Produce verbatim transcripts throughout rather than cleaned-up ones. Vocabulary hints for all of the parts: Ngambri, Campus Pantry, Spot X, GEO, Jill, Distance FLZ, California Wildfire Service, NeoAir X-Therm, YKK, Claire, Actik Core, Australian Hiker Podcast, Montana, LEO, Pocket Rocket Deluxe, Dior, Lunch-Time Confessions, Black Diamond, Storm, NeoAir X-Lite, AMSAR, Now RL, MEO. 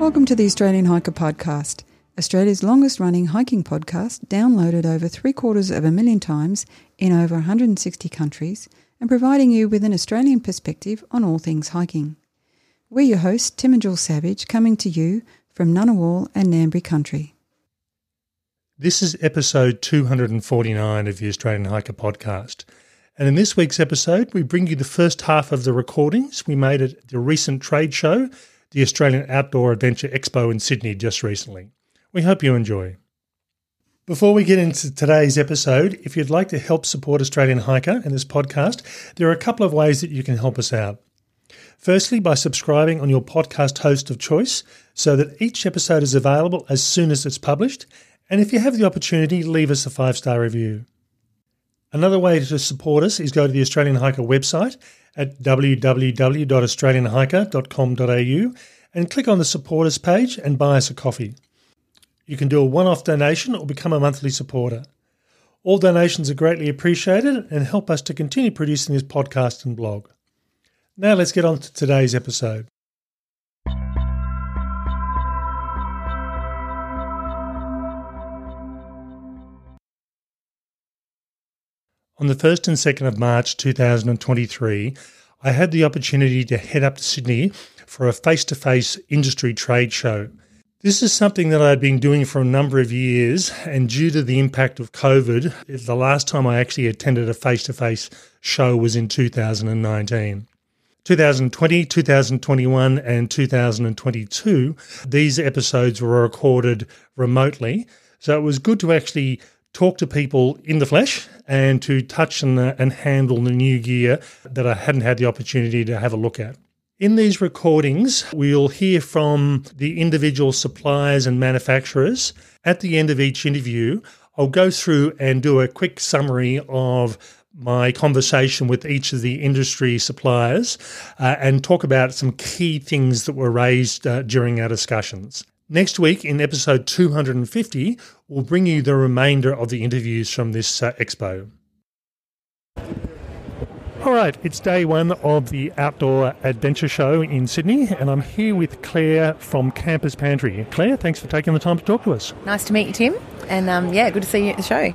Welcome to the Australian Hiker Podcast, Australia's longest-running hiking podcast, downloaded over three-quarters of a million times in over one hundred sixty countries and providing you with an Australian perspective on all things hiking. We're your hosts, Tim and Jill Savage, coming to you from Ngunnawal and Ngambri country. This is episode two hundred forty-nine of the Australian Hiker Podcast, and in this week's episode we bring you the first half of the recordings we made at the recent trade show, the Australian Outdoor Adventure Expo in Sydney just recently. We hope you enjoy. Before we get into today's episode, if you'd like to help support Australian Hiker and this podcast, there are a couple of ways that you can help us out. Firstly, by subscribing on your podcast host of choice so that each episode is available as soon as it's published, and if you have the opportunity, leave us a five-star review. Another way to support us is go to the Australian Hiker website at w w w dot australian hiker dot com dot a u and click on the Support Us page and buy us a coffee. You can do a one-off donation or become a monthly supporter. All donations are greatly appreciated and help us to continue producing this podcast and blog. Now let's get on to today's episode. On the first and second of March two thousand twenty-three, I had the opportunity to head up to Sydney for a face-to-face industry trade show. This is something that I had been doing for a number of years, and due to the impact of COVID, the last time I actually attended a face-to-face show was in two thousand nineteen. two thousand twenty, two thousand twenty-one and two thousand twenty-two, these episodes were recorded remotely, so it was good to actually talk to people in the flesh and to touch and, uh, and handle the new gear that I hadn't had the opportunity to have a look at. In these recordings, we'll hear from the individual suppliers and manufacturers. At the end of each interview, I'll go through and do a quick summary of my conversation with each of the industry suppliers uh, and talk about some key things that were raised uh, during our discussions. Next week, in episode two hundred fifty, we'll bring you the remainder of the interviews from this uh, expo. All right, it's day one of the Outdoor Adventure Show in Sydney, and I'm here with Claire from Campus Pantry. Claire, thanks for taking the time to talk to us. Nice to meet you, Tim, and um, yeah, good to see you at the show.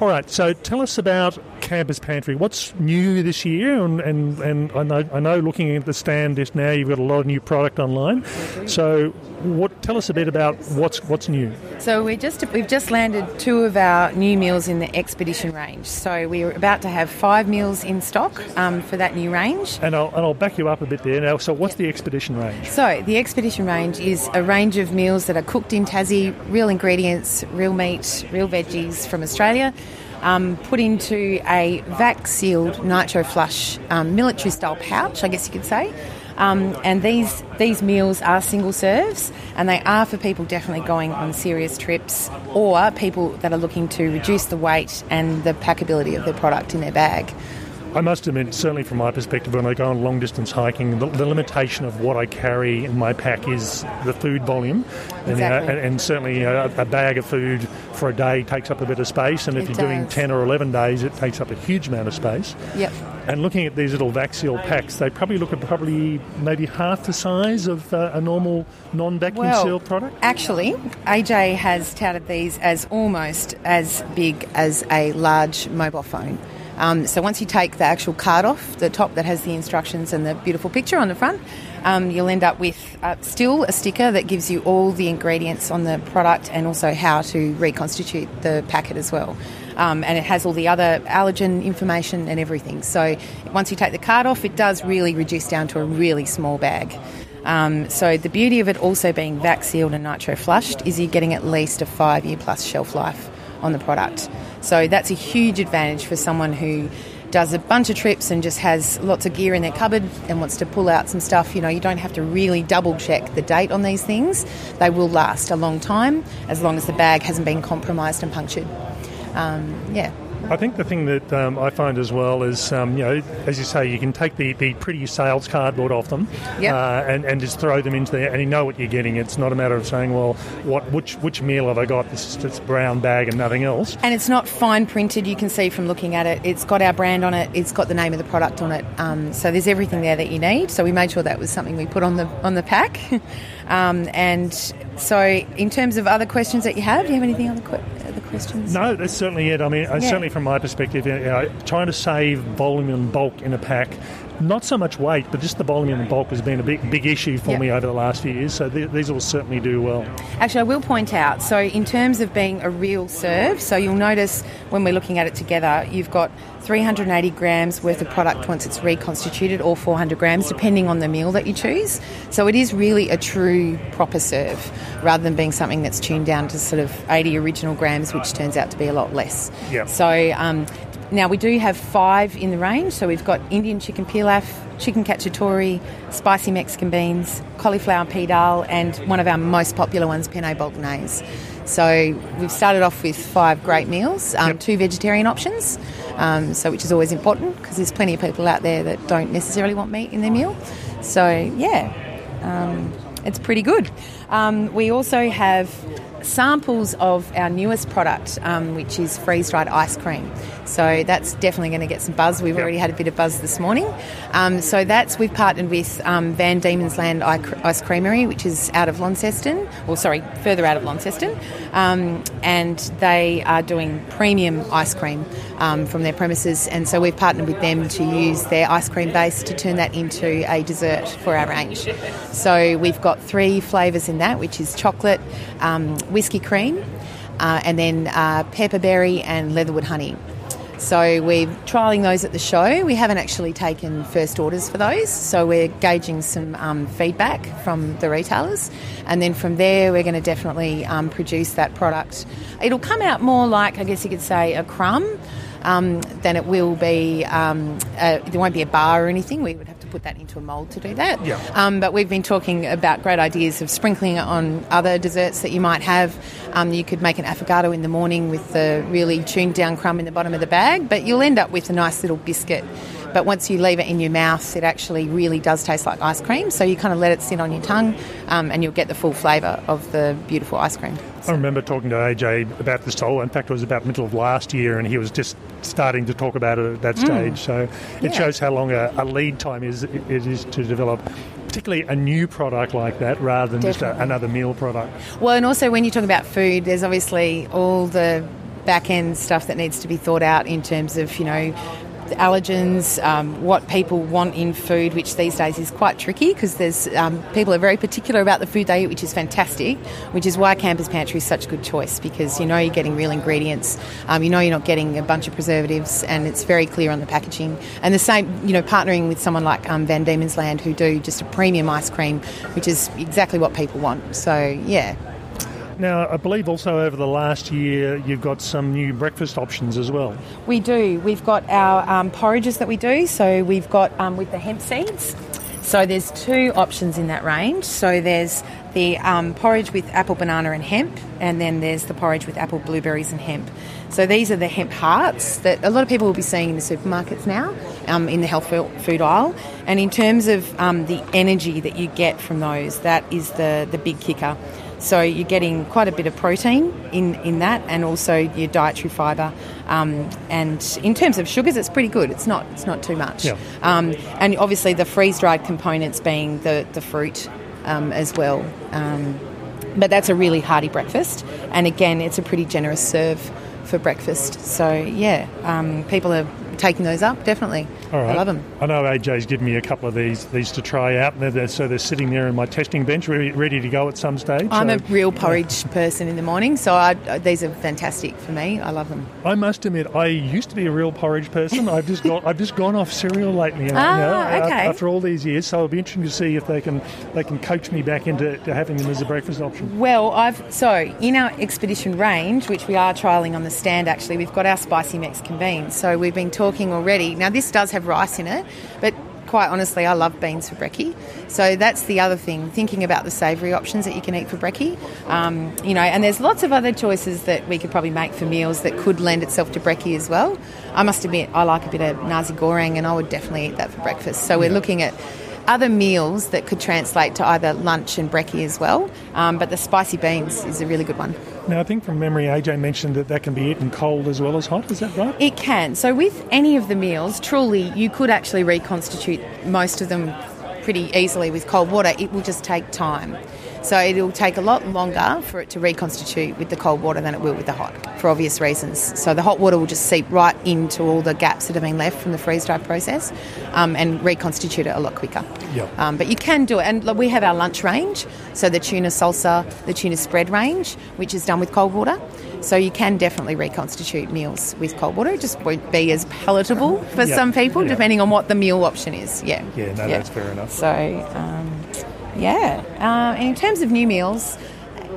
All right, so tell us about Campus Pantry. What's new this year? And, and, and I know I know, looking at the stand just now, you've got a lot of new product online. So what? Tell us a bit about what's what's new. So we just we've just landed two of our new meals in the Expedition range. So we're about to have five meals in stock um, for that new range. And I'll and I'll back you up a bit there now. So what's the Expedition range? So the Expedition range is a range of meals that are cooked in Tassie, real ingredients, real meat, real veggies from Australia. Um, put into a vac-sealed nitro flush um, military-style pouch, I guess you could say. Um, and these these meals are single serves, and they are for people definitely going on serious trips or people that are looking to reduce the weight and the packability of their product in their bag. I must admit, certainly from my perspective, when I go on long-distance hiking, the, the limitation of what I carry in my pack is the food volume. Exactly. And, you know, and, and certainly a, a bag of food for a day takes up a bit of space, and if it you're does. doing ten or eleven days, it takes up a huge amount of space. Yep. And looking at these little vac-seal packs, they probably look at probably maybe half the size of uh, a normal non-vacuum-sealed well, product. Actually, A J has touted these as almost as big as a large mobile phone. Um, so once you take the actual card off the top that has the instructions and the beautiful picture on the front, um, you'll end up with uh, still a sticker that gives you all the ingredients on the product and also how to reconstitute the packet as well. Um, and it has all the other allergen information and everything. So once you take the card off, it does really reduce down to a really small bag. Um, so the beauty of it also being vac-sealed and nitro-flushed is you're getting at least a five-year-plus shelf life on the product. So that's a huge advantage for someone who does a bunch of trips and just has lots of gear in their cupboard and wants to pull out some stuff. You know, you don't have to really double check the date on these things. They will last a long time as long as the bag hasn't been compromised and punctured. Um, yeah, I think the thing that um, I find as well is, um, you know, as you say, you can take the, the pretty sales cardboard off them, yep. uh, and, and just throw them into there, and you know what you're getting. It's not a matter of saying, well, what which which meal have I got? This is just brown bag and nothing else. And it's not fine printed. You can see from looking at it, it's got our brand on it. It's got the name of the product on it. Um, so there's everything there that you need. So we made sure that was something we put on the on the pack. um, and so in terms of other questions that you have, do you have anything other questions? Questions? No, that's certainly it. I mean, yeah. certainly from my perspective, you know, trying to save volume and bulk in a pack, not so much weight, but just the volume and bulk has been a big, big issue for yep. me over the last few years, so th- these will certainly do well. Actually, I will point out, so in terms of being a real serve, so you'll notice when we're looking at it together, you've got three hundred eighty grams worth of product once it's reconstituted, or four hundred grams, depending on the meal that you choose. So it is really a true proper serve, rather than being something that's tuned down to sort of eighty original grams, which turns out to be a lot less. Yep. So um, now we do have five in the range. So we've got Indian chicken pilaf, chicken cacciatore, spicy Mexican beans, cauliflower pidal, and one of our most popular ones, penne bolognese. So we've started off with five great meals, um, yep. two vegetarian options, um, so which is always important because there's plenty of people out there that don't necessarily want meat in their meal. So, yeah, um, it's pretty good. Um, we also have samples of our newest product, um, which is freeze-dried ice cream. So that's definitely going to get some buzz. We've yep. already had a bit of buzz this morning. Um, so that's, we've partnered with um, Van Diemen's Land Ice Creamery, which is out of Launceston, or sorry, further out of Launceston, um, and they are doing premium ice cream um, from their premises, and so we've partnered with them to use their ice cream base to turn that into a dessert for our range. So we've got three flavours in that, which is chocolate, um, whiskey cream, uh, and then uh, pepperberry and leatherwood honey. So we're trialling those at the show. We haven't actually taken first orders for those, so we're gauging some um, feedback from the retailers, and then from there we're going to definitely um, produce that product. It'll come out more like, I guess you could say, a crumb um, than it will be, um, a, there won't be a bar or anything. We would have to put that into a mould to do that. Yeah. Um, but we've been talking about great ideas of sprinkling it on other desserts that you might have. Um, you could make an affogato in the morning with the really tuned down crumb in the bottom of the bag, but you'll end up with a nice little biscuit. But once you leave it in your mouth, it actually really does taste like ice cream. So you kind of let it sit on your tongue, um, and you'll get the full flavour of the beautiful ice cream. So. I remember talking to A J about this whole, in fact, it was about the middle of last year, and he was just starting to talk about it at that stage. Mm. So it yeah. shows how long a, a lead time is it is to develop, particularly a new product like that, rather than Definitely. just a, another meal product. Well, and also when you talk about food, there's obviously all the back-end stuff that needs to be thought out in terms of, you know, the allergens, um, what people want in food, which these days is quite tricky because there's um, people are very particular about the food they eat, which is fantastic, which is why Campus Pantry is such a good choice, because you know you're getting real ingredients, um, you know you're not getting a bunch of preservatives, and it's very clear on the packaging. And the same, you know, partnering with someone like um, Van Diemen's Land, who do just a premium ice cream, which is exactly what people want. So, yeah. Now, I believe also over the last year you've got some new breakfast options as well. We do. We've got our um, porridges that we do. So we've got um, with the hemp seeds. So there's two options in that range. So there's the um, porridge with apple, banana and hemp, and then there's the porridge with apple, blueberries and hemp. So these are the hemp hearts that a lot of people will be seeing in the supermarkets now, um, in the health food aisle. And in terms of um, the energy that you get from those, that is the, the big kicker. So you're getting quite a bit of protein in, in that, and also your dietary fibre. Um, and in terms of sugars, it's pretty good. It's not it's not too much. Yeah. Um, and obviously the freeze-dried components being the, the fruit um, as well. Um, but that's a really hearty breakfast. And again, it's a pretty generous serve for breakfast. So, yeah, um, people are taking those up, definitely. All right. I love them. I know A J's given me a couple of these these to try out, and they're, they're, so they're sitting there in my testing bench, ready, ready to go at some stage. I'm so. a real porridge person in the morning, so I, these are fantastic for me. I love them. I must admit, I used to be a real porridge person. I've just got I've just gone off cereal lately. Ah, you know, okay. After all these years, so it'll be interesting to see if they can they can coax me back into to having them as a breakfast option. Well, I've so in our expedition range, which we are trialling on the stand, actually, we've got our spicy Mexican beans. So we've been talking already. Now this does have rice in it, but quite honestly, I love beans for brekkie. So that's the other thing, thinking about the savoury options that you can eat for brekkie. Um, you know, and there's lots of other choices that we could probably make for meals that could lend itself to brekkie as well. I must admit, I like a bit of nasi goreng and I would definitely eat that for breakfast. So we're looking at other meals that could translate to either lunch and brekkie as well, um, but the spicy beans is a really good one. Now, I think from memory, A J mentioned that that can be eaten cold as well as hot. Is that right? It can. So with any of the meals, truly, you could actually reconstitute most of them pretty easily with cold water. It will just take time. So it'll take a lot longer for it to reconstitute with the cold water than it will with the hot, for obvious reasons. So the hot water will just seep right into all the gaps that have been left from the freeze-dry process um, and reconstitute it a lot quicker. Yeah. Um, but you can do it. And look, we have our lunch range, so the tuna salsa, the tuna spread range, which is done with cold water. So you can definitely reconstitute meals with cold water. It just won't be as palatable for yeah. some people, yeah. depending on what the meal option is. Yeah, yeah, no, yeah. that's fair enough. So... Um, Yeah, uh, and in terms of new meals,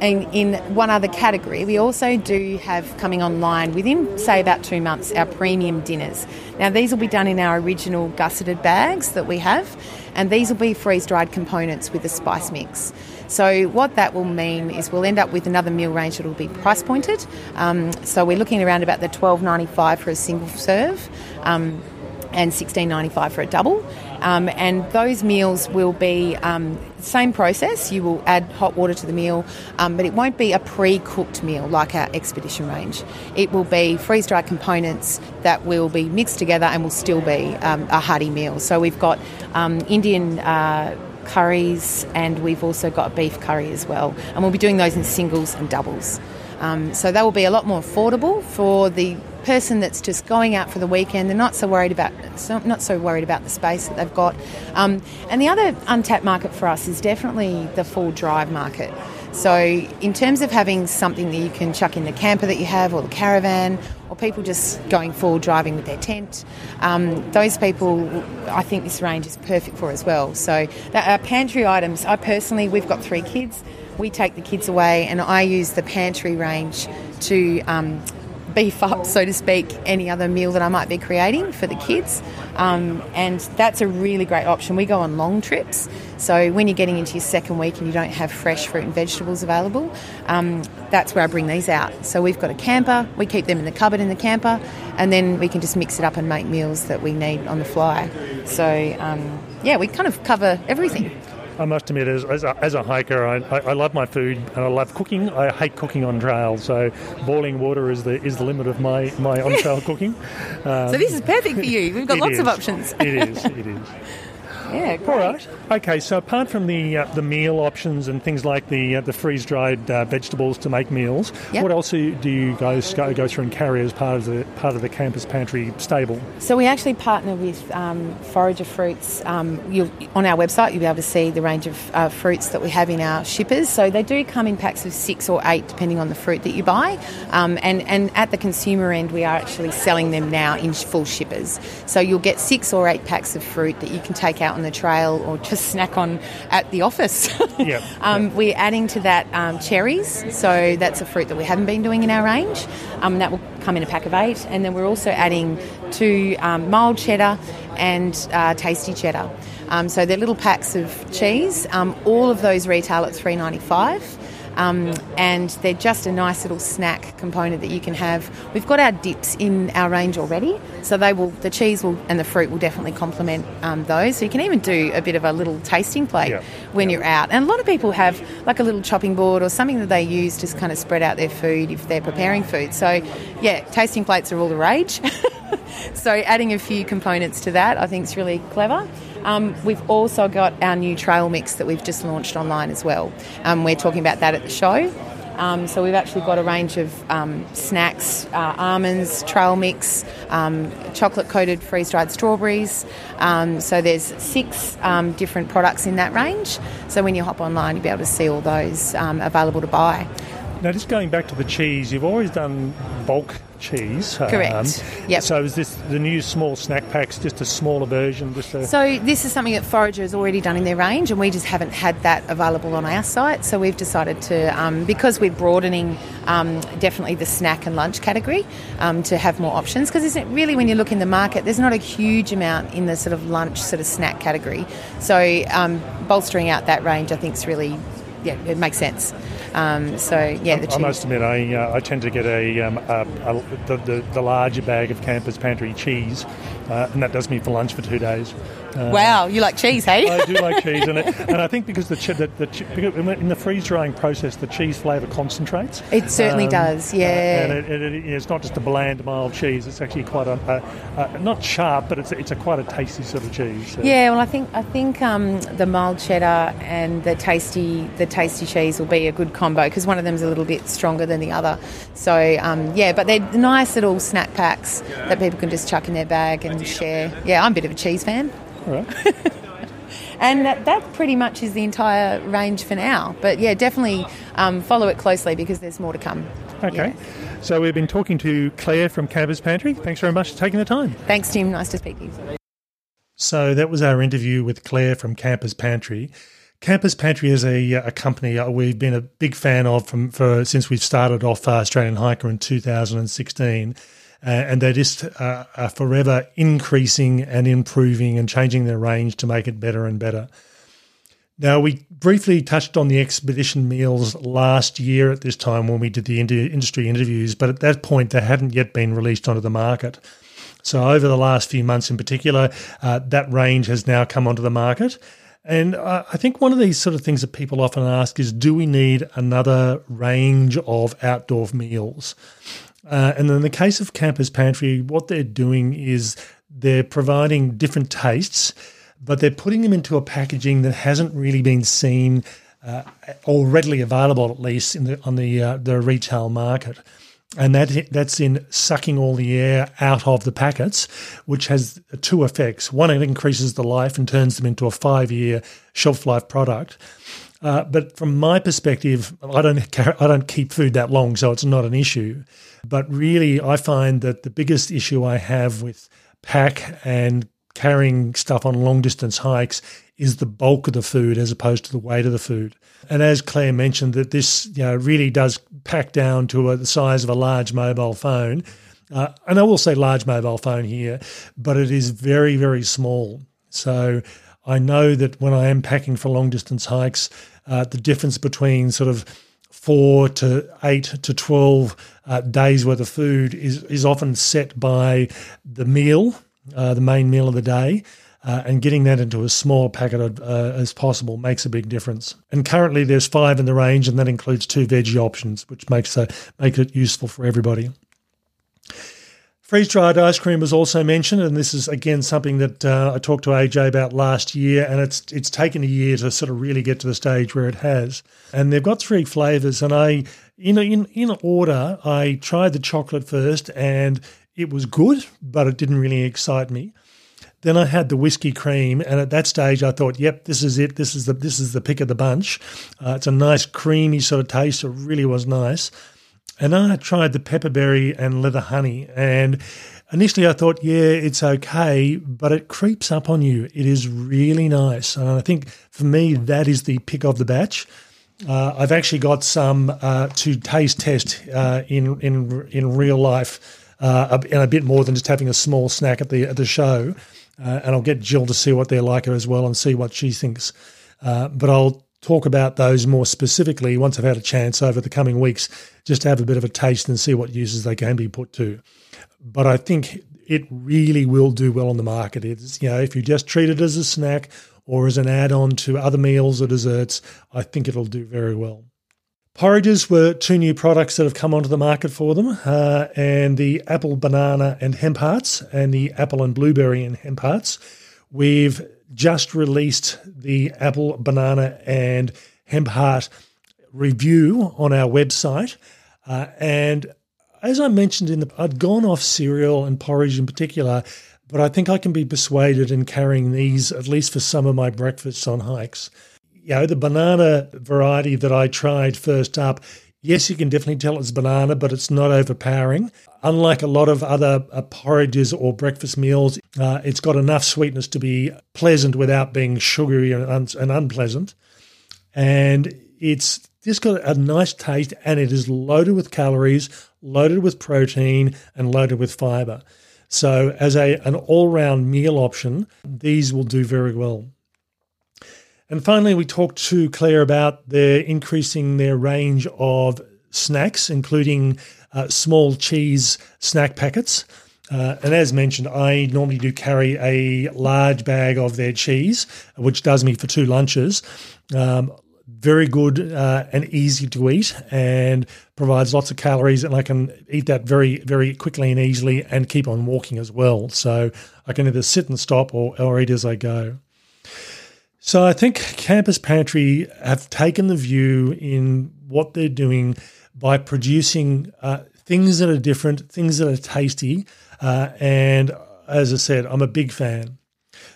and in one other category, we also do have coming online within, say, about two months, our premium dinners. Now, these will be done in our original gusseted bags that we have, and these will be freeze-dried components with a spice mix. So what that will mean is we'll end up with another meal range that will be price pointed. Um, so we're looking around about the twelve dollars ninety-five for a single serve, um, and sixteen dollars ninety-five for a double. Um, and those meals will be um, same process. You will add hot water to the meal, um, but it won't be a pre-cooked meal like our expedition range. It will be freeze-dried components that will be mixed together and will still be um, a hearty meal. So we've got um, Indian uh, curries, and we've also got a beef curry as well. And we'll be doing those in singles and doubles. Um, so that will be a lot more affordable for the person that's just going out for the weekend. They're not so worried about so, not so worried about the space that they've got. Um, and the other untapped market for us is definitely the full drive market. So in terms of having something that you can chuck in the camper that you have, or the caravan, or people just going full driving with their tent, um, those people, I think this range is perfect for as well. So our pantry items, I personally, we've got three kids. We take the kids away and I use the pantry range to um, beef up, so to speak, any other meal that I might be creating for the kids. Um, and that's a really great option. We go on long trips. So when you're getting into your second week and you don't have fresh fruit and vegetables available, um, that's where I bring these out. So we've got a camper. We keep them in the cupboard in the camper, and then we can just mix it up and make meals that we need on the fly. So, um, yeah, we kind of cover everything. I must admit, as, as, a, as a hiker, I, I love my food and I love cooking. I hate cooking on trail, so boiling water is the is the limit of my, my on-trail cooking. Um, so this is perfect for you. We've got lots is. of options. It is, it is. Yeah, great. All right. Okay, so apart from the uh, the meal options and things like the uh, the freeze-dried uh, vegetables to make meals, yep. what else do you, do you guys go, go through and carry as part of the part of the Campus Pantry stable? So we actually partner with um, Forager Fruits. Um, you'll, on our website, you'll be able to see the range of uh, fruits that we have in our shippers. So they do come in packs of six or eight, depending on the fruit that you buy. Um, and, and at the consumer end, we are actually selling them now in full shippers. So you'll get six or eight packs of fruit that you can take out on the trail or just snack on at the office. yep, um, yep. We're adding to that um, cherries, so that's a fruit that we haven't been doing in our range. Um, that will come in a pack of eight, and then we're also adding two um, mild cheddar and uh, tasty cheddar. Um, so they're little packs of cheese. Um, all of those retail at three dollars ninety-five. Um, and they're just a nice little snack component that you can have. We've got our dips in our range already, so they will, the cheese will and the fruit will definitely complement um, those. So you can even do a bit of a little tasting plate yeah. when yeah. you're out. And a lot of people have like a little chopping board or something that they use to kind of spread out their food if they're preparing food. So yeah, tasting plates are all the rage. So adding a few components to that I think is really clever. Um, we've also got our new trail mix that we've just launched online as well. Um, we're talking about that at the show. Um, so we've actually got a range of um, snacks, uh, almonds, trail mix, um, chocolate-coated freeze-dried strawberries. Um, so there's six um, different products in that range. So when you hop online, you'll be able to see all those um, available to buy. Now, just going back to the cheese, you've always done bulk cheese. Correct. Um, yep. So is this the new small snack packs, just a smaller version? Just a... So this is something that Forager has already done in their range, and we just haven't had that available on our site. So we've decided to, um, because we're broadening um, definitely the snack and lunch category, um, to have more options. Because really, when you look in the market, there's not a huge amount in the sort of lunch, sort of snack category. So um, bolstering out that range, I think, is really, yeah, it makes sense. Um, so yeah, the I, I must admit, I uh, I tend to get a, um, a, a the, the the larger bag of Campus Pantry cheese, uh, and that does me for lunch for two days. Uh, wow, you like cheese, hey? I do like cheese, and it, and I think because the, che- the, the che- in the freeze drying process, the cheese flavour concentrates. It certainly um, does, yeah. Uh, and it, it, it, it's not just a bland, mild cheese; it's actually quite a uh, uh, not sharp, but it's it's a quite a tasty sort of cheese. So. Yeah, well, I think I think um, the mild cheddar and the tasty the tasty cheese will be a good combo, because one of them is a little bit stronger than the other. So um, yeah, but they're nice little snack packs that people can just chuck in their bag and share. Yeah, I'm a bit of a cheese fan. All right. And that, that pretty much is the entire range for now. But yeah, definitely um, follow it closely, because there's more to come. Okay. Yeah. So we've been talking to Claire from Campus Pantry. Thanks very much for taking the time. Thanks, Tim. Nice to speak to you. So that was our interview with Claire from Campus Pantry. Campus Pantry is a, a company we've been a big fan of from for since we've started off Australian Hiker in two thousand sixteen. Uh, and they just uh, are forever increasing and improving and changing their range to make it better and better. Now, we briefly touched on the expedition meals last year at this time when we did the industry interviews, but at that point they hadn't yet been released onto the market. So over the last few months in particular, uh, that range has now come onto the market. And uh, I think one of these sort of things that people often ask is, do we need another range of outdoor meals? Uh, and in the case of Campus Pantry, what they're doing is they're providing different tastes, but they're putting them into a packaging that hasn't really been seen uh, or readily available, at least in the, on the uh, the retail market. And that that's in sucking all the air out of the packets, which has two effects. One, it increases the life and turns them into a five-year shelf life product. Uh, but from my perspective, I don't I don't keep food that long, so it's not an issue. But really, I find that the biggest issue I have with pack and carrying stuff on long-distance hikes is the bulk of the food as opposed to the weight of the food. And as Claire mentioned, that this you know, really does pack down to a, the size of a large mobile phone. Uh, and I will say large mobile phone here, but it is very, very small. So I know that when I am packing for long-distance hikes, uh, the difference between sort of four to eight to twelve uh, days worth of food is, is often set by the meal, uh, the main meal of the day. Uh, and getting that into a small packet of, uh, as possible makes a big difference. And currently there's five in the range, and that includes two veggie options, which makes a, makes it useful for everybody. Freeze-dried ice cream was also mentioned, and this is, again, something that uh, I talked to A J about last year, and it's it's taken a year to sort of really get to the stage where it has. And they've got three flavours, and I in, in, in order, I tried the chocolate first, and it was good, but it didn't really excite me. Then I had the whiskey cream, and at that stage I thought, yep, this is it. This is the this is the pick of the bunch. Uh, it's a nice creamy sort of taste. It really was nice. And then I tried the pepperberry and leather honey, and initially I thought, yeah, it's okay, but it creeps up on you. It is really nice. And I think for me that is the pick of the batch. Uh, I've actually got some uh, to taste test uh, in, in, in real life uh, and a bit more than just having a small snack at the at the show. Uh, and I'll get Jill to see what they're like as well and see what she thinks. Uh, but I'll talk about those more specifically once I've had a chance over the coming weeks, just to have a bit of a taste and see what uses they can be put to. But I think it really will do well on the market. It's, you know, if you just treat it as a snack or as an add-on to other meals or desserts, I think it'll do very well. Porridges were two new products that have come onto the market for them, uh, and the apple, banana and hemp hearts, and the apple and blueberry and hemp hearts. We've just released the apple, banana and hemp heart review on our website. Uh, and as I mentioned, in the, I'd gone off cereal and porridge in particular, but I think I can be persuaded in carrying these, at least for some of my breakfasts on hikes. You know, the banana variety that I tried first up Yes, you can definitely tell it's banana, but it's not overpowering. Unlike a lot of other uh, porridges or breakfast meals, uh, it's got enough sweetness to be pleasant without being sugary and, un- and unpleasant. And it's just got a nice taste, and it is loaded with calories, loaded with protein, and loaded with fiber. So as a an all-round meal option, these will do very well. And finally, we talked to Claire about their increasing their range of snacks, including uh, small cheese snack packets. Uh, and as mentioned, I normally do carry a large bag of their cheese, which does me for two lunches. Um, very good uh, and easy to eat, and provides lots of calories, and I can eat that very, very quickly and easily and keep on walking as well. So I can either sit and stop or, or eat as I go. So I think Campus Pantry have taken the view in what they're doing by producing uh, things that are different, things that are tasty, uh, and as I said, I'm a big fan.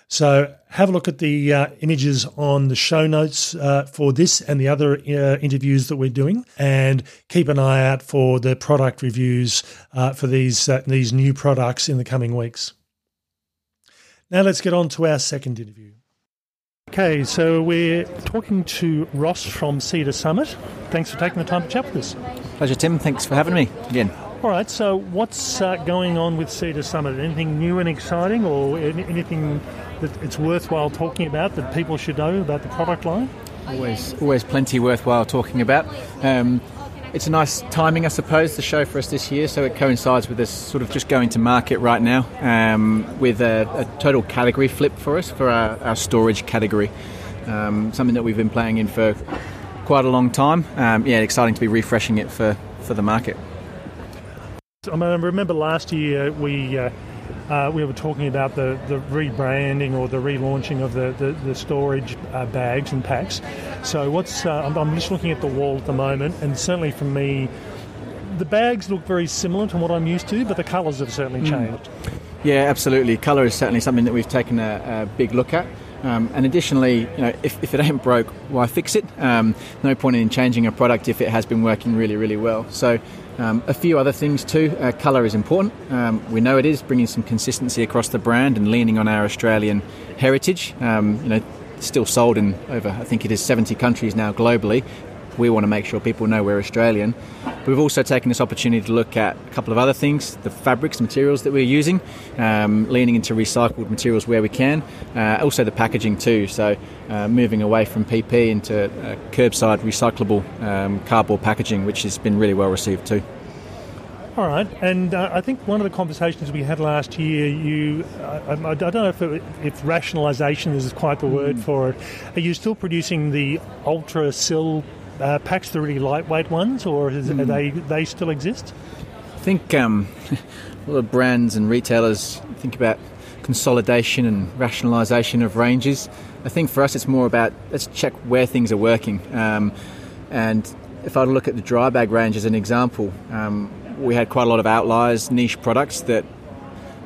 So have a look at the uh, images on the show notes uh, for this and the other uh, interviews that we're doing, and keep an eye out for the product reviews uh, for these uh, these new products in the coming weeks. Now let's get on to our second interview. Okay, so we're talking to Ross from Sea to Summit. Thanks for taking the time to chat with us. Pleasure, Tim. Thanks for having me again. All right, so what's uh, going on with Sea to Summit? Anything new and exciting, or anything that it's worthwhile talking about that people should know about the product line? Always, always plenty worthwhile talking about. Um, it's a nice timing, I suppose, the show for us this year, so it coincides with us sort of just going to market right now um, with a, a total category flip for us, for our, our storage category, um, something that we've been playing in for quite a long time. Um, yeah, exciting to be refreshing it for, for the market. I remember last year we uh, uh, we were talking about the, the rebranding or the relaunching of the, the, the storage uh, bags and packs. So what's uh, I'm, I'm just looking at the wall at the moment, and certainly for me, the bags look very similar to what I'm used to, but the colours have certainly changed. Mm. Yeah, absolutely. Colour is certainly something that we've taken a, a big look at. Um, and additionally, you know, if, if it ain't broke, why fix it? Um, no point in changing a product if it has been working really, really well. So um, a few other things too. Uh, colour is important. Um, we know it is, bringing some consistency across the brand and leaning on our Australian heritage. Um, you know, still sold in over, I think it is seventy countries now globally. We want to make sure people know we're Australian. We've also taken this opportunity to look at a couple of other things, the fabrics, materials that we're using, um, leaning into recycled materials where we can, uh, also the packaging too, so uh, moving away from P P into uh, curbside recyclable um, cardboard packaging, which has been really well received too. All right, and uh, I think one of the conversations we had last year, you, I, I, I don't know if, it, if rationalisation is quite the word mm. for it, are you still producing the ultra-sill Uh, packs, the really lightweight ones, or is, mm. are they they still exist? I think um, a lot of brands and retailers think about consolidation and rationalisation of ranges. I think for us it's more about let's check where things are working. Um, and if I look at the dry bag range as an example, um, we had quite a lot of outliers, niche products that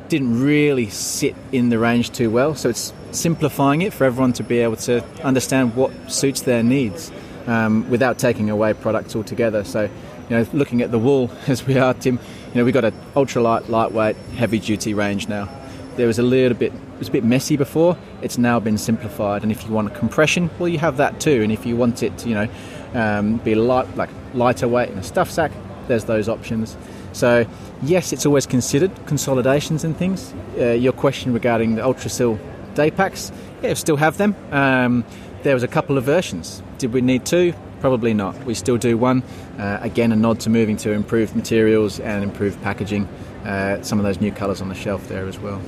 didn't really sit in the range too well. So it's simplifying it for everyone to be able to understand what suits their needs. Um, without taking away products altogether. So, you know, looking at the wall as we are, Tim, you know, we've got an ultralight, lightweight, heavy-duty range now. There was a little bit, it was a bit messy before. It's now been simplified. And if you want a compression, well, you have that too. And if you want it to, you know, um, be light, like lighter weight in a stuff sack, there's those options. So, yes, it's always considered consolidations and things. Uh, your question regarding the ultra-sill day packs, yeah, still have them. Um, there was a couple of versions. Did we need two? Probably not. We still do one. Uh, again, a nod to moving to improved materials and improved packaging. Uh, some of those new colours on the shelf there as well.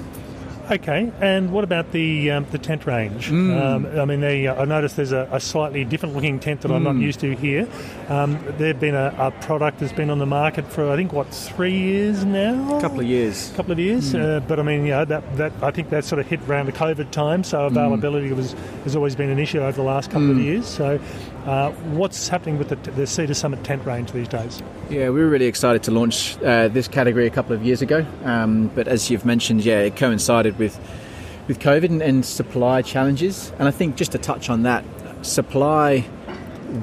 Okay, and what about the um, the tent range? Mm. Um, I mean, they, I noticed there's a, a slightly different looking tent that I'm mm. not used to here. Um, there's been a, a product that's been on the market for, I think, what, three years now? A couple of years. A couple of years. Mm. Uh, but, I mean, you know, that, that I think that sort of hit around the COVID time, so availability mm. was has always been an issue over the last couple mm. of years. So uh, what's happening with the, the Cedar Summit tent range these days? Yeah, we were really excited to launch uh, this category a couple of years ago. Um, but as you've mentioned, yeah, it coincided with with COVID and, and supply challenges. And I think just to touch on that, supply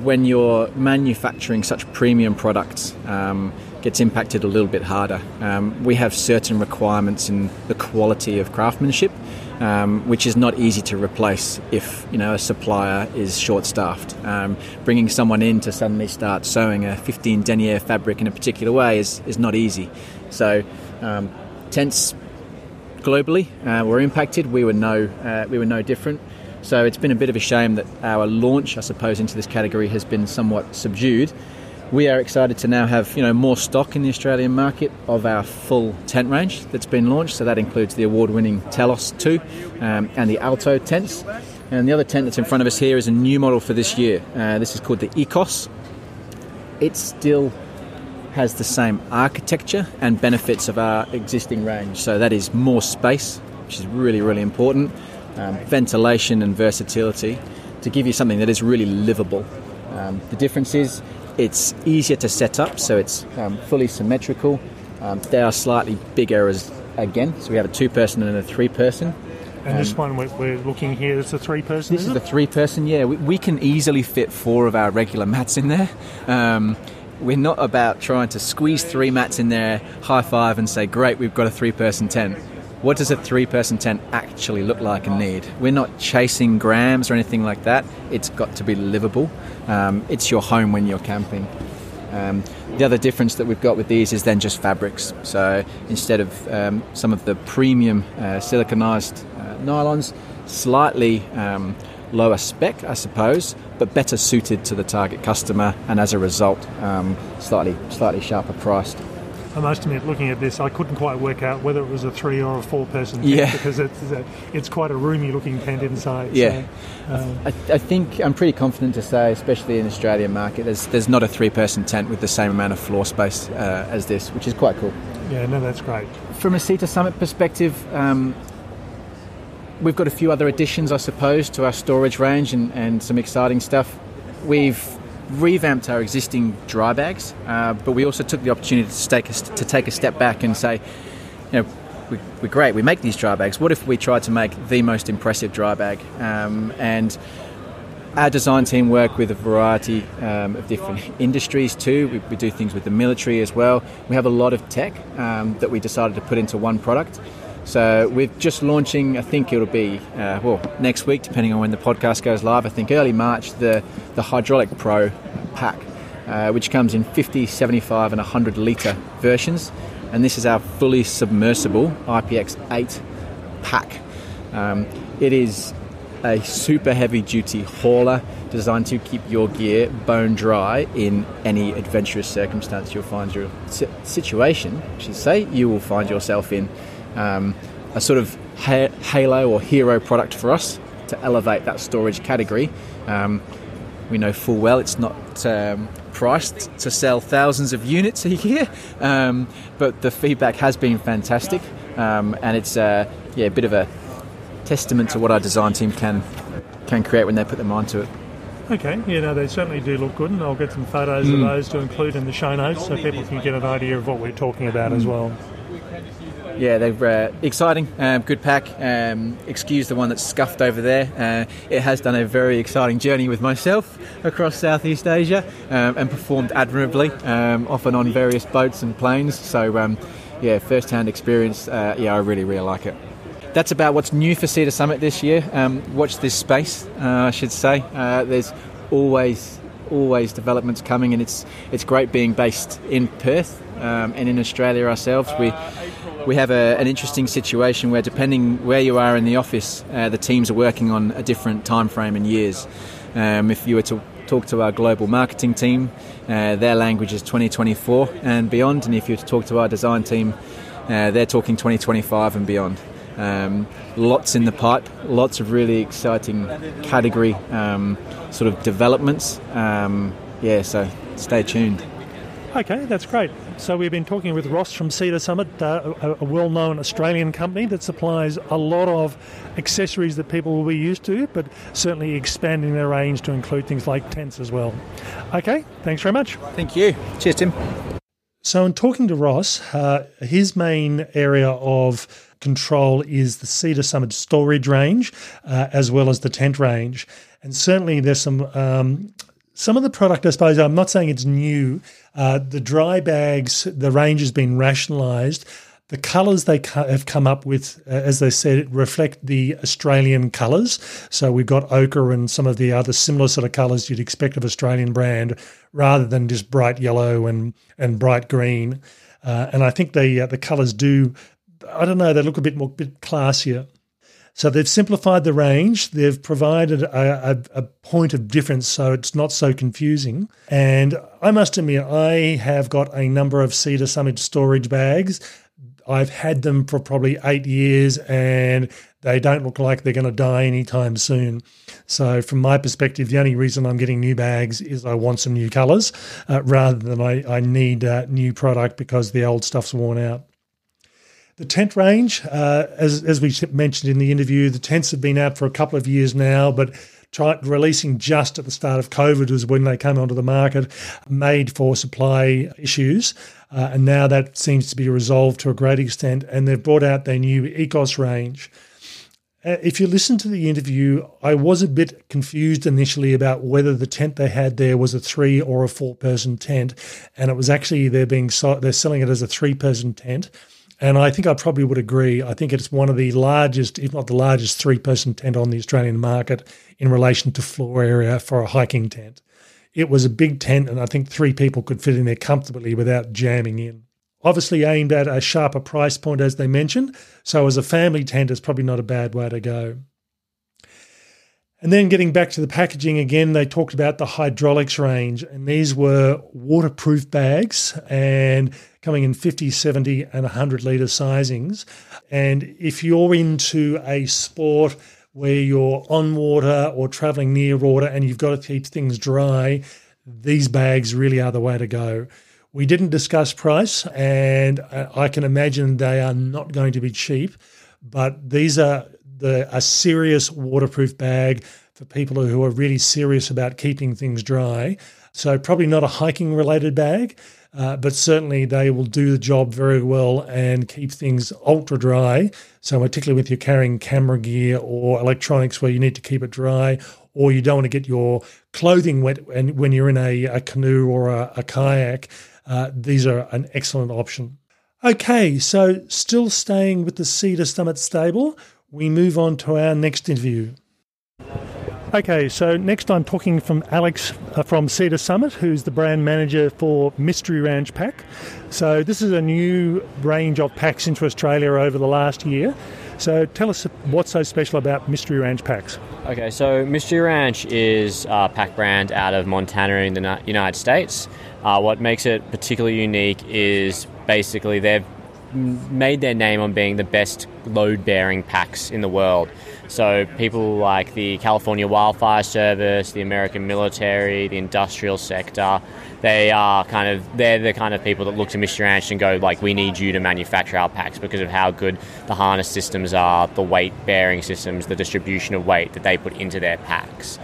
when you're manufacturing such premium products, um, gets impacted a little bit harder. Um, we have certain requirements in the quality of craftsmanship, um, which is not easy to replace if, you know, a supplier is short-staffed. Um, bringing someone in to suddenly start sewing a fifteen denier fabric in a particular way is, is not easy. So um, tents globally uh, were impacted. We were no, uh, we were no different. So it's been a bit of a shame that our launch, I suppose, into this category has been somewhat subdued. We are excited to now have, you know, more stock in the Australian market of our full tent range that's been launched. So that includes the award-winning Telos two um, and the Alto tents. And the other tent that's in front of us here is a new model for this year. Uh, this is called the Ecos. It still has the same architecture and benefits of our existing range. So that is more space, which is really, really important. Um, ventilation and versatility to give you something that is really livable. Um, the difference is it's easier to set up, so it's um, fully symmetrical. Um, they are slightly bigger as again, so we have a two-person and a three-person. And um, this one we're, we're looking here, it's a three-person. This is the three-person. Yeah, we, we can easily fit four of our regular mats in there. Um, we're not about trying to squeeze three mats in there, high five, and say, "Great, we've got a three-person tent." What does a three-person tent actually look like and need? We're not chasing grams or anything like that. It's got to be livable. Um, it's your home when you're camping. Um, the other difference that we've got with these is then just fabrics. So instead of um, some of the premium uh, siliconized uh, nylons, slightly um, lower spec, I suppose, but better suited to the target customer, and as a result, um, slightly slightly sharper priced. I must admit, looking at this, I couldn't quite work out whether it was a three or a four-person tent, yeah. because it's a, it's quite a roomy-looking tent inside. Yeah, so, um, I, I think I'm pretty confident to say, especially in the Australian market, there's there's not a three-person tent with the same amount of floor space uh, as this, which is quite cool. Yeah, no, that's great. From a Sea to Summit perspective, um, we've got a few other additions, I suppose, to our storage range and, and some exciting stuff. We've revamped our existing dry bags, uh, but we also took the opportunity to take a, to take a step back and say, you know, we, we're great, we make these dry bags. What if we tried to make the most impressive dry bag? Um, and our design team work with a variety um, of different industries too. We, we do things with the military as well. We have a lot of tech um, that we decided to put into one product. So we're just launching, I think it'll be, uh, well, next week, depending on when the podcast goes live, I think early March, the, the Hydraulic Pro pack, uh, which comes in fifty, seventy-five and one hundred litre versions. And this is our fully submersible I P X eight pack. Um, it is a super heavy-duty hauler designed to keep your gear bone dry in any adventurous circumstance you'll find your situation, I should say, you will find yourself in. Um, a sort of ha- halo or hero product for us to elevate that storage category. Um, we know full well it's not um, priced to sell thousands of units a year, um, but the feedback has been fantastic, um, and it's uh, yeah, a bit of a testament to what our design team can can create when they put their mind to it. Okay, yeah, no, they certainly do look good, and I'll get some photos mm. of those to include in the show notes so people can get an idea of what we're talking about mm. as well. Yeah, they're uh, exciting, um, good pack. Um, excuse the one that's scuffed over there. Uh, it has done a very exciting journey with myself across Southeast Asia um, and performed admirably, um, often on various boats and planes. So, um, yeah, first-hand experience. Uh, yeah, I really, really like it. That's about what's new for Cedar Summit this year. Um, watch this space, uh, I should say. Uh, there's always, always developments coming, and it's it's great being based in Perth um, and in Australia ourselves. We We have a, an interesting situation where, depending where you are in the office, uh, the teams are working on a different time frame and years. Um, if you were to talk to our global marketing team, uh, their language is twenty twenty-four and beyond. And if you were to talk to our design team, uh, they're talking twenty twenty-five and beyond. Um, lots in the pipe, lots of really exciting category um, sort of developments. Um, yeah, so stay tuned. Okay, that's great. So we've been talking with Ross from Cedar Summit, uh, a, a well-known Australian company that supplies a lot of accessories that people will be used to, but certainly expanding their range to include things like tents as well. Okay, thanks very much. Thank you. Cheers, Tim. So in talking to Ross, uh, his main area of control is the Cedar Summit storage range, uh, as well as the tent range. And certainly there's some um, some of the product, I suppose, I'm not saying it's new. Uh, the dry bags, the range has been rationalised. The colours they have come up with, uh, as they said, reflect the Australian colours. So we've got ochre and some of the other similar sort of colours you'd expect of Australian brand, rather than just bright yellow and, and bright green. Uh, and I think the uh, the colours do, I don't know, they look a bit more bit classier. So they've simplified the range. They've provided a, a, a point of difference so it's not so confusing. And I must admit, I have got a number of Cedar Summit storage bags. I've had them for probably eight years and they don't look like they're going to die anytime soon. So from my perspective, the only reason I'm getting new bags is I want some new colours uh, rather than I, I need uh, new product because the old stuff's worn out. The tent range, uh, as, as we mentioned in the interview, the tents have been out for a couple of years now, but try, releasing just at the start of COVID was when they came onto the market, made for supply issues. Uh, and now that seems to be resolved to a great extent, and they've brought out their new E C O S range. Uh, if you listen to the interview, I was a bit confused initially about whether the tent they had there was a three or a four-person tent, and it was actually they're being so, they're selling it as a three-person tent. And I think I probably would agree. I think it's one of the largest, if not the largest, three-person tent on the Australian market in relation to floor area for a hiking tent. It was a big tent, and I think three people could fit in there comfortably without jamming in. Obviously aimed at a sharper price point, as they mentioned, so as a family tent, it's probably not a bad way to go. And then getting back to the packaging again, they talked about the hydraulics range, and these were waterproof bags and coming in fifty, seventy and one hundred litre sizings. And if you're into a sport where you're on water or travelling near water and you've got to keep things dry, these bags really are the way to go. We didn't discuss price, and I can imagine they are not going to be cheap, but these are The, a serious waterproof bag for people who are really serious about keeping things dry. So probably not a hiking-related bag, uh, but certainly they will do the job very well and keep things ultra dry. So particularly if you're carrying camera gear or electronics where you need to keep it dry, or you don't want to get your clothing wet and when you're in a, a canoe or a, a kayak, uh, these are an excellent option. Okay, so still staying with the Cedar Summit stable, we move on to our next interview. Okay, so next I'm talking from Alex from Cedar Summit, who's the brand manager for Mystery Ranch Pack. So this is a new range of packs into Australia over the last year. So tell us what's so special about Mystery Ranch Packs. Okay, so Mystery Ranch is a pack brand out of Montana in the United States. Uh, what makes it particularly unique is basically they've made their name on being the best load-bearing packs in the world. So people like the California Wildfire Service, the American military, the industrial sector, they are kind of, they're the kind of people that look to Mystery Ranch and go like, we need you to manufacture our packs because of how good the harness systems are, the weight-bearing systems, the distribution of weight that they put into their packs.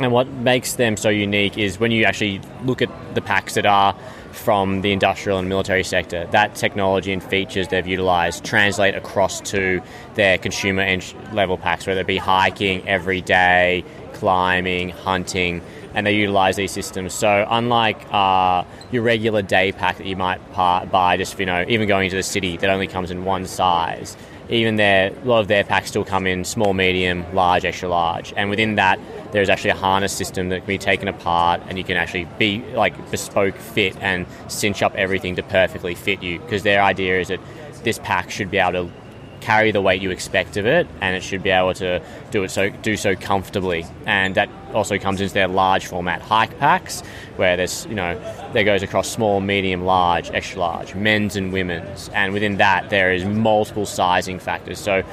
And what makes them so unique is when you actually look at the packs that are from the industrial and military sector, that technology and features they've utilised translate across to their consumer level packs, whether it be hiking, everyday, climbing, hunting, and they utilise these systems. So unlike uh, your regular day pack that you might buy just, you know, even going into the city that only comes in one size, even their, a lot of their packs still come in small, medium, large, extra large. And within that, there's actually a harness system that can be taken apart and you can actually be like bespoke fit and cinch up everything to perfectly fit you, because their idea is that this pack should be able to carry the weight you expect of it, and it should be able to do it so do so comfortably. And that also comes into their large format hike packs, where there's, you know, there goes across small, medium, large, extra large, men's and women's, and within that there is multiple sizing factors. So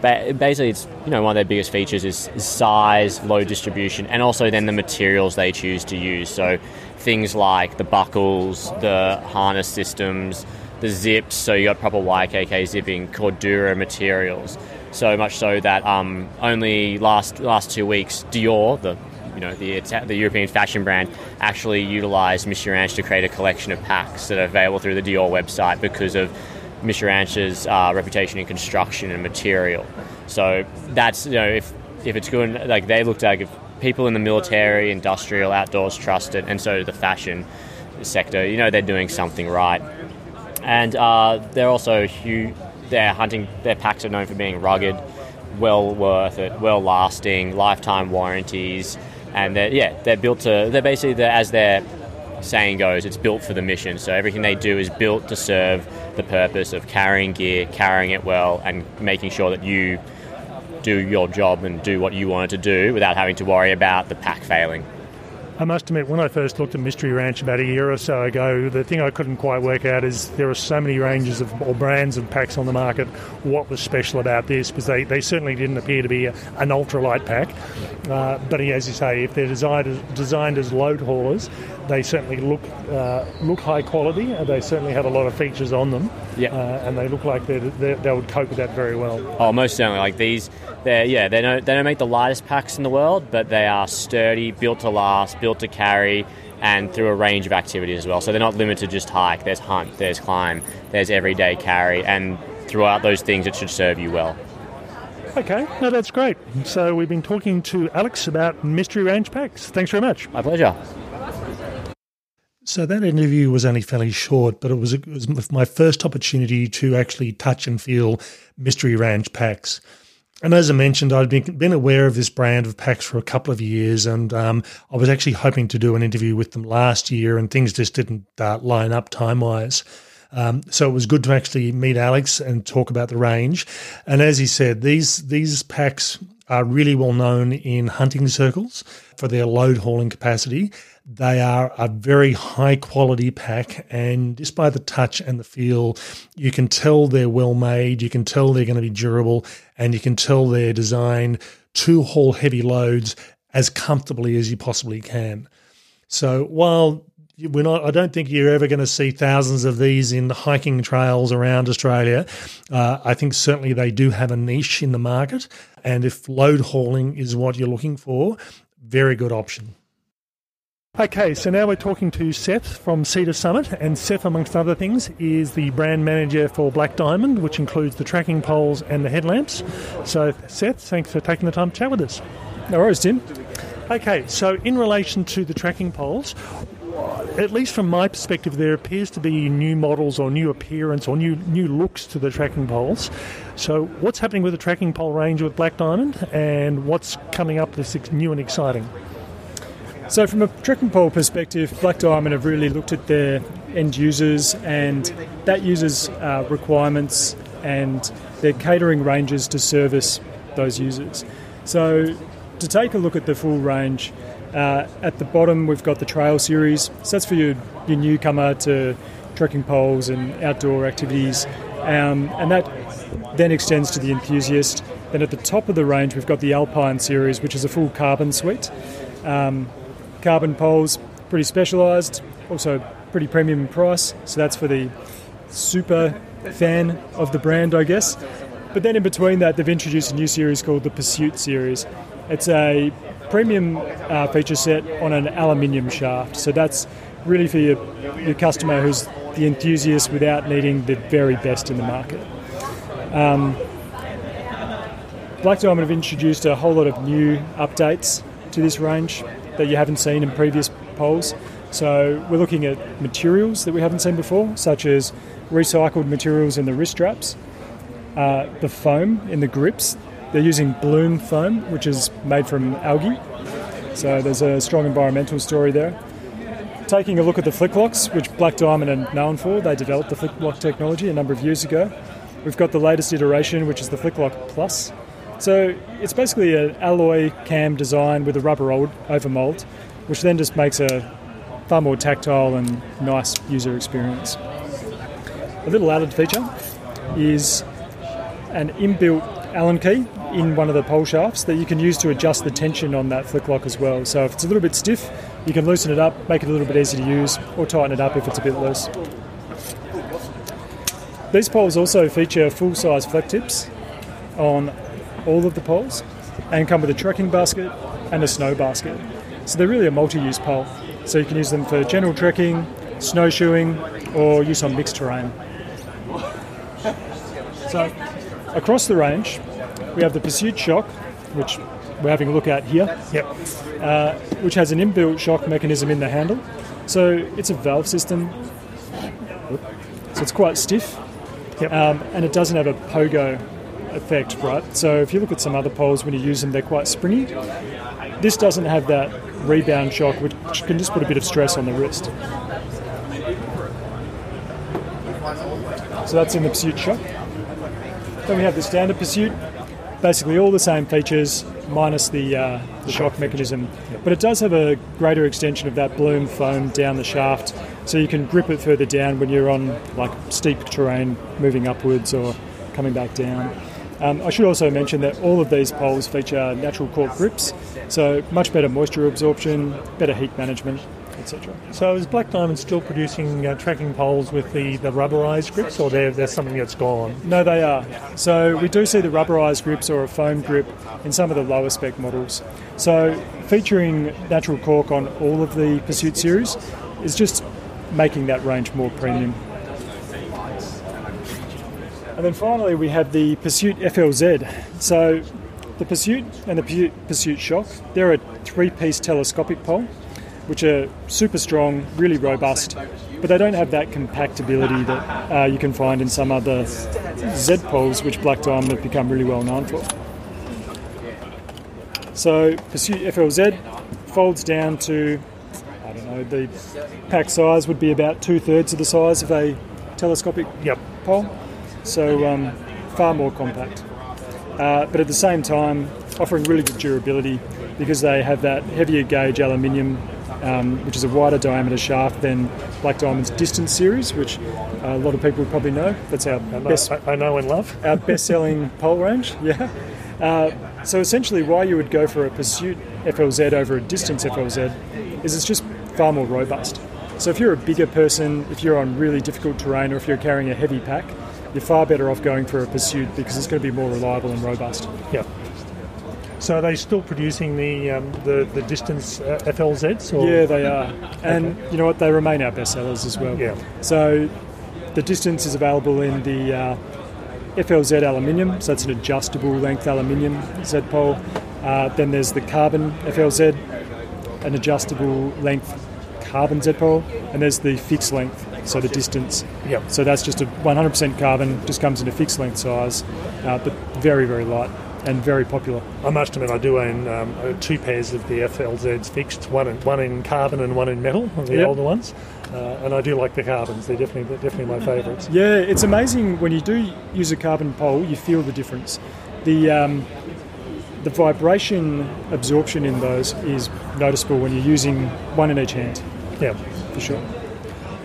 basically, it's, you know, one of their biggest features is size, load distribution, and also then the materials they choose to use. So things like the buckles, the harness systems, the zips, so you got proper Y K K zipping, Cordura materials. So much so that um, only last last two weeks, Dior, the you know the the European fashion brand, actually utilised Mystery Ranch to create a collection of packs that are available through the Dior website because of Mystery Ranch's uh, reputation in construction and material. So that's, you know, if if it's good, like they looked at, like if people in the military, industrial, outdoors trust it, and so the fashion sector. You know, they're doing something right. And uh, they're also huge. Their hunting, their packs are known for being rugged, well worth it, well lasting, lifetime warranties, and they're, yeah, they're built to. They're basically the, as their saying goes, it's built for the mission. So everything they do is built to serve the purpose of carrying gear, carrying it well, and making sure that you do your job and do what you wanted to do without having to worry about the pack failing. I must admit, when I first looked at Mystery Ranch about a year or so ago, the thing I couldn't quite work out is there are so many ranges of or brands of packs on the market. What was special about this? Because they, they certainly didn't appear to be a, an ultralight pack. Uh, but as you say, if they're designed as, designed as load haulers, they certainly look uh, look high quality. And they certainly have a lot of features on them. Yeah, uh, and they look like they they would cope with that very well. Oh, most certainly. Like these, they yeah, they don't they don't make the lightest packs in the world, but they are sturdy, built to last, built to carry, and through a range of activities as well. So they're not limited to just hike. There's hunt, there's climb, there's everyday carry, and throughout those things it should serve you well. Okay, no, that's great. So we've been talking to Alex about Mystery Ranch packs. Thanks very much. My pleasure. So that interview was only fairly short, but it was, it was my first opportunity to actually touch and feel Mystery Ranch packs. And as I mentioned, I'd been, been aware of this brand of packs for a couple of years, and um, I was actually hoping to do an interview with them last year, and things just didn't uh, line up time-wise. Um, so it was good to actually meet Alex and talk about the range. And as he said, these these packs are really well known in hunting circles for their load hauling capacity. They are a very high-quality pack, and just by the touch and the feel, you can tell they're well-made, you can tell they're going to be durable, and you can tell they're designed to haul heavy loads as comfortably as you possibly can. So while we're not, I don't think you're ever going to see thousands of these in the hiking trails around Australia, uh, I think certainly they do have a niche in the market, and if load hauling is what you're looking for, very good option. Okay, so now we're talking to Seth from Cedar Summit, and Seth, amongst other things, is the brand manager for Black Diamond, which includes the tracking poles and the headlamps. So, Seth, thanks for taking the time to chat with us. No worries, Tim. Okay, so in relation to the tracking poles, at least from my perspective, there appears to be new models or new appearance or new, new looks to the tracking poles. So what's happening with the tracking pole range with Black Diamond, and what's coming up that's new and exciting? So from a trekking pole perspective, Black Diamond have really looked at their end users and that user's uh, requirements, and they're catering ranges to service those users. So to take a look at the full range, uh, at the bottom we've got the trail series. So that's for your, your newcomer to trekking poles and outdoor activities. Um, and that then extends to the enthusiast. Then at the top of the range we've got the Alpine series, which is a full carbon suite. Um, Carbon poles, pretty specialised, also pretty premium in price, so that's for the super fan of the brand, I guess. But then in between that, they've introduced a new series called the Pursuit series. It's a premium uh, feature set on an aluminium shaft, so that's really for your, your customer who's the enthusiast without needing the very best in the market. Um, Black Diamond have introduced a whole lot of new updates to this range that you haven't seen in previous poles. So we're looking at materials that we haven't seen before, such as recycled materials in the wrist straps, uh, the foam in the grips. They're using bloom foam, which is made from algae. So there's a strong environmental story there. Taking a look at the flick locks, which Black Diamond are known for. They developed the flick lock technology a number of years ago. We've got the latest iteration, which is the Flick Lock Plus. So it's basically an alloy cam design with a rubber overmold, which then just makes a far more tactile and nice user experience. A little added feature is an inbuilt Allen key in one of the pole shafts that you can use to adjust the tension on that flick lock as well. So if it's a little bit stiff, you can loosen it up, make it a little bit easier to use, or tighten it up if it's a bit loose. These poles also feature full-size flex tips on all of the poles, and come with a trekking basket and a snow basket. So they're really a multi-use pole. So you can use them for general trekking, snowshoeing, or use on mixed terrain. So across the range, we have the Pursuit Shock, which we're having a look at here, yep. uh, which has an inbuilt shock mechanism in the handle. So it's a valve system, so it's quite stiff, yep. um, and it doesn't have a pogo effect, right? So if you look at some other poles, when you use them, they're quite springy. This doesn't have that rebound shock, which can just put a bit of stress on the wrist. So that's in the Pursuit shop. Then we have the standard Pursuit. Basically all the same features, minus the, uh, the shock mechanism. But it does have a greater extension of that bloom foam down the shaft, so you can grip it further down when you're on like steep terrain, moving upwards or coming back down. Um, I should also mention that all of these poles feature natural cork grips, so much better moisture absorption, better heat management, et cetera. So is Black Diamond still producing uh, tracking poles with the, the rubberised grips, or there's something that's gone? No, they are. So we do see the rubberised grips or a foam grip in some of the lower spec models. So featuring natural cork on all of the Pursuit series is just making that range more premium. And then finally we have the Pursuit F L Z. So the Pursuit and the Pursuit Shock, they're a three-piece telescopic pole, which are super strong, really robust, but they don't have that compactability that uh, you can find in some other Z poles, which Black Diamond have become really well known for. So Pursuit F L Z folds down to, I don't know, the pack size would be about two-thirds of the size of a telescopic yep. pole, so um, far more compact. Uh, but at the same time, offering really good durability because they have that heavier gauge aluminium, Um, which is a wider diameter shaft than Black Diamond's Distance series, which a lot of people would probably know. That's our I know, best, I know and love. Our best-selling pole range. Yeah. Uh, so essentially, why you would go for a Pursuit F L Z over a Distance F L Z is it's just far more robust. So if you're a bigger person, if you're on really difficult terrain, or if you're carrying a heavy pack, you're far better off going for a Pursuit because it's going to be more reliable and robust. Yeah. So are they still producing the um, the, the Distance uh, F L Zs? Or? Yeah, they are. And okay. You know what? They remain our best sellers as well. Yeah. So the Distance is available in the uh, F L Z aluminium. So it's an adjustable length aluminium Z pole. Uh, then there's the carbon F L Z, an adjustable length carbon Z pole. And there's the fixed length, so the Distance. Yeah. So that's just a one hundred percent carbon, just comes in a fixed length size, uh, but very, very light. And very popular. I must admit, I do own um, two pairs of the F L Zs fixed, one in, one in carbon and one in metal, the yep. older ones. Uh, and I do like the carbons. They're definitely they're definitely my favourites. Yeah, it's amazing when you do use a carbon pole, you feel the difference. The um, the vibration absorption in those is noticeable when you're using one in each hand. Yeah, for sure.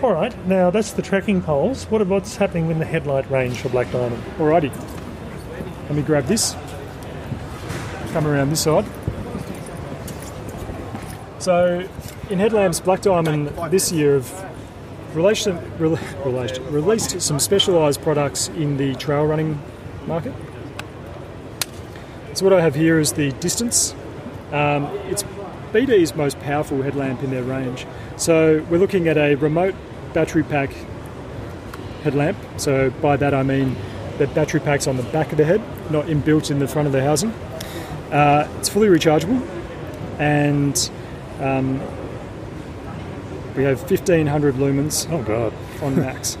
All right. Now that's the tracking poles. What what's happening in the headlight range for Black Diamond? Alrighty. Let me grab this. Come around this side. So in headlamps, Black Diamond this year have released, released, released some specialised products in the trail running market. So what I have here is the Distance. Um, it's B D's most powerful headlamp in their range. So we're looking at a remote battery pack headlamp. So by that I mean the battery pack's on the back of the head, not inbuilt in the front of the housing. Uh, it's fully rechargeable, and um, we have fifteen hundred lumens. Oh God! On max,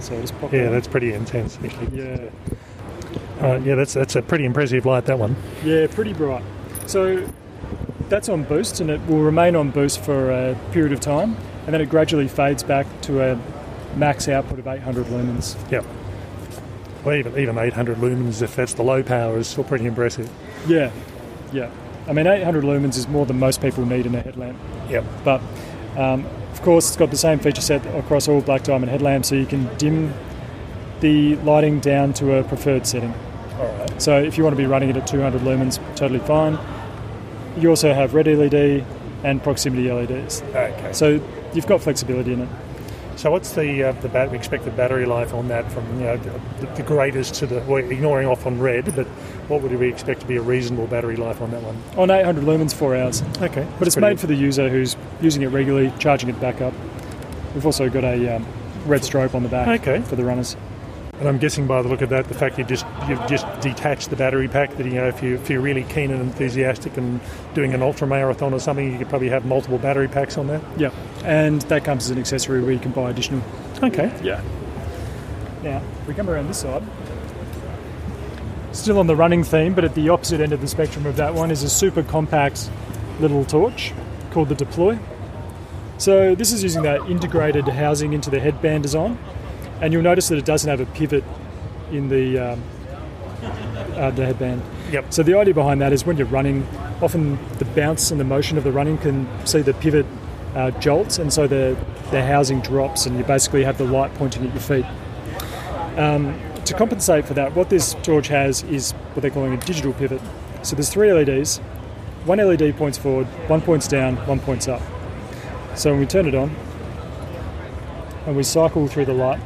so just pop. Yeah, on. That's pretty intense. Actually. Yeah, uh, yeah, that's that's a pretty impressive light. That one. Yeah, pretty bright. So that's on boost, and it will remain on boost for a period of time, and then it gradually fades back to a max output of eight hundred lumens. Yep. Well, even even eight hundred lumens, if that's the low power, is still pretty impressive. Yeah, yeah. I mean, eight hundred lumens is more than most people need in a headlamp. Yep. But, um, of course, it's got the same feature set across all Black Diamond headlamps, so you can dim the lighting down to a preferred setting. All right. So if you want to be running it at two hundred lumens, totally fine. You also have red L E D and proximity L E Ds. Okay. So you've got flexibility in it. So what's the uh, the bat- expected battery life on that from, you know, the, the greatest to the... Well, ignoring off on red, but what would we expect to be a reasonable battery life on that one? On eight hundred lumens, four hours. Okay. But it's made good for the user who's using it regularly, charging it back up. We've also got a um, red strobe on the back okay. for the runners. And I'm guessing by the look of that, the fact you just you've just detached the battery pack, that, you know, if you if you're really keen and enthusiastic and doing an ultra marathon or something, you could probably have multiple battery packs on there. Yeah, and that comes as an accessory where you can buy additional. Okay. Yeah. Now we come around this side. Still on the running theme, but at the opposite end of the spectrum of that one is a super compact little torch called the Deploy. So this is using that integrated housing into the headband design, and you'll notice that it doesn't have a pivot in the um, uh, the headband. Yep. So the idea behind that is when you're running, often the bounce and the motion of the running can see the pivot uh, jolts, and so the, the housing drops, and you basically have the light pointing at your feet. Um, to compensate for that, what this torch has is what they're calling a digital pivot. So there's three L E Ds. One L E D points forward, one points down, one points up. So when we turn it on, and we cycle through the light,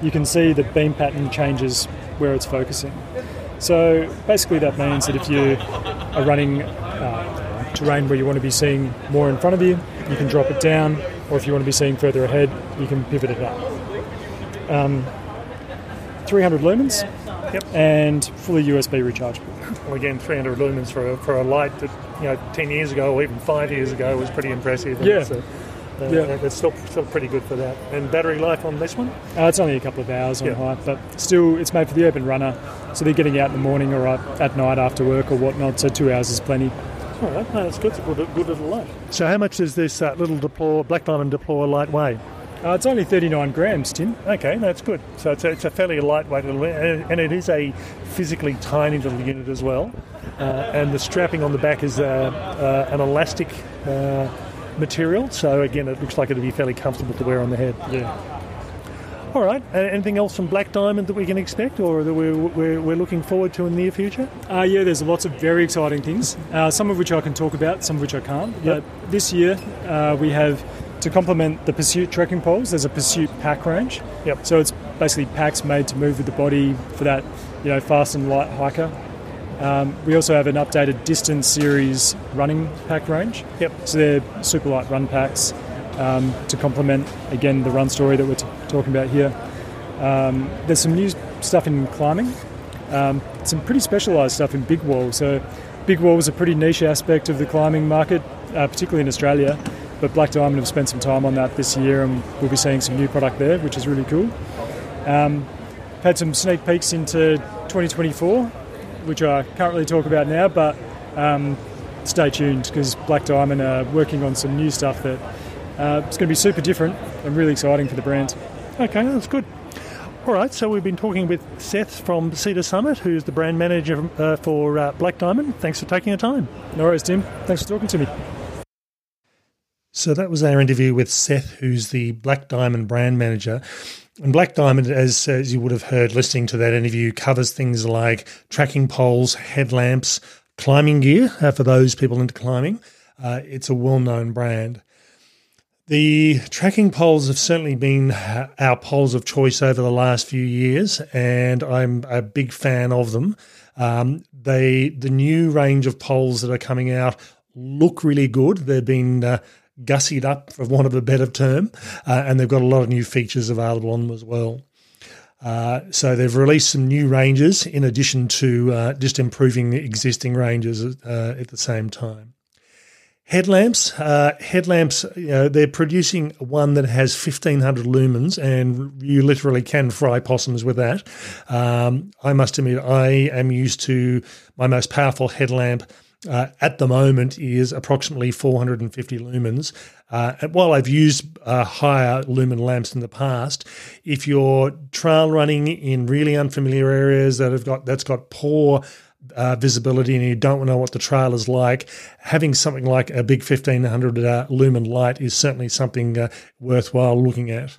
you can see the beam pattern changes where it's focusing. So basically that means that if you are running uh, terrain where you want to be seeing more in front of you, you can drop it down, or if you want to be seeing further ahead, you can pivot it up. Um, three hundred lumens, yep, and fully U S B rechargeable. Well, again, three hundred lumens for a, for a light that, you know, ten years ago or even five years ago was pretty impressive. And yeah, so, uh, yeah, that's still still pretty good for that. And battery life on this one? Uh, it's only a couple of hours on, yeah, high, but still, it's made for the urban runner, so they're getting out in the morning or at night after work or whatnot. So two hours is plenty. All right, no, that's good. It's a good, good little light. So, how much is this uh, little Deploy, Black Diamond Deploy light weigh? Uh, it's only thirty-nine grams, Tim. Okay, that's good. So it's a, it's a fairly lightweight little, and it is a physically tiny little unit as well. Uh, and the strapping on the back is uh, uh, an elastic uh, material. So again, it looks like it'll be fairly comfortable to wear on the head. Yeah. All right. Uh, anything else from Black Diamond that we can expect, or that we're we're, we're looking forward to in the near future? Uh, yeah, there's lots of very exciting things. Uh, some of which I can talk about, some of which I can't. Yep. But this year uh, we have, to complement the Pursuit trekking poles, there's a Pursuit pack range. Yep. So it's basically packs made to move with the body for that, you know, fast and light hiker. Um, we also have an updated distance series running pack range. Yep. So they're super light run packs um, to complement, again, the run story that we're t- talking about here. Um, there's some new stuff in climbing, um, some pretty specialised stuff in big wall. So big wall is a pretty niche aspect of the climbing market, uh, particularly in Australia. But Black Diamond have spent some time on that this year, and we'll be seeing some new product there, which is really cool. Um, had some sneak peeks into twenty twenty-four, which I can't really talk about now, but um, stay tuned, because Black Diamond are working on some new stuff that uh, it's going to be super different and really exciting for the brand. Okay, that's good. All right, so we've been talking with Seth from Cedar Summit, who's the brand manager uh, for uh, Black Diamond. Thanks for taking your time. No worries, Tim. Thanks for talking to me. So that was our interview with Seth, who's the Black Diamond brand manager. And Black Diamond, as, as you would have heard listening to that interview, covers things like tracking poles, headlamps, climbing gear uh, for those people into climbing. Uh, it's a well-known brand. The tracking poles have certainly been our poles of choice over the last few years, and I'm a big fan of them. Um, they the new range of poles that are coming out look really good. They've been uh, gussied up, for want of a better term, uh, and they've got a lot of new features available on them as well. Uh, so they've released some new ranges in addition to uh, just improving the existing ranges uh, at the same time. Headlamps, uh, headlamps, you know, they're producing one that has fifteen hundred lumens, and you literally can fry possums with that. Um, I must admit, I am used to my most powerful headlamp Uh, at the moment is approximately four hundred fifty lumens. Uh, and while I've used uh, higher lumen lamps in the past, if you're trail running in really unfamiliar areas that have got that's got poor uh, visibility and you don't know what the trail is like, having something like a big fifteen hundred uh, lumen light is certainly something uh, worthwhile looking at.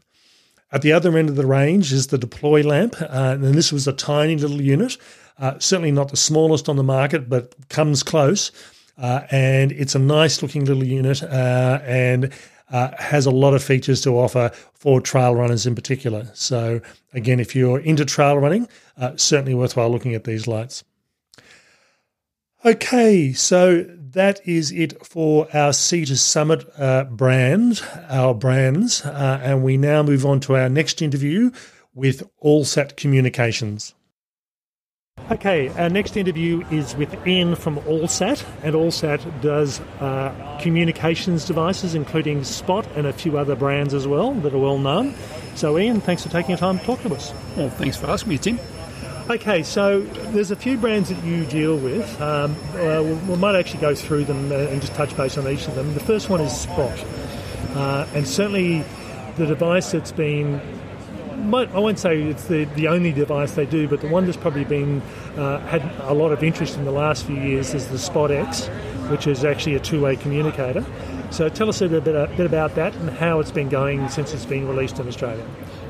At the other end of the range is the Deploy lamp, uh, and this was a tiny little unit. Uh, certainly not the smallest on the market, but comes close, uh, and it's a nice-looking little unit uh, and uh, has a lot of features to offer for trail runners in particular. So, again, if you're into trail running, uh, certainly worthwhile looking at these lights. Okay, so that is it for our Sea to Summit uh, brand, our brands, uh, and we now move on to our next interview with Allsat Communications. Okay, our next interview is with Ian from Allsat, and Allsat does uh, communications devices, including Spot and a few other brands as well that are well known. So Ian, thanks for taking your time to talk to us. Well, thanks for asking me, Tim. Okay, so there's a few brands that you deal with. Um, uh, we might actually go through them and just touch base on each of them. The first one is Spot, uh, and certainly the device that's been... I won't say it's the, the only device they do, but the one that's probably been uh, had a lot of interest in the last few years is the Spot X, which is actually a two-way communicator. So tell us a bit, a bit about that and how it's been going since it's been released in Australia.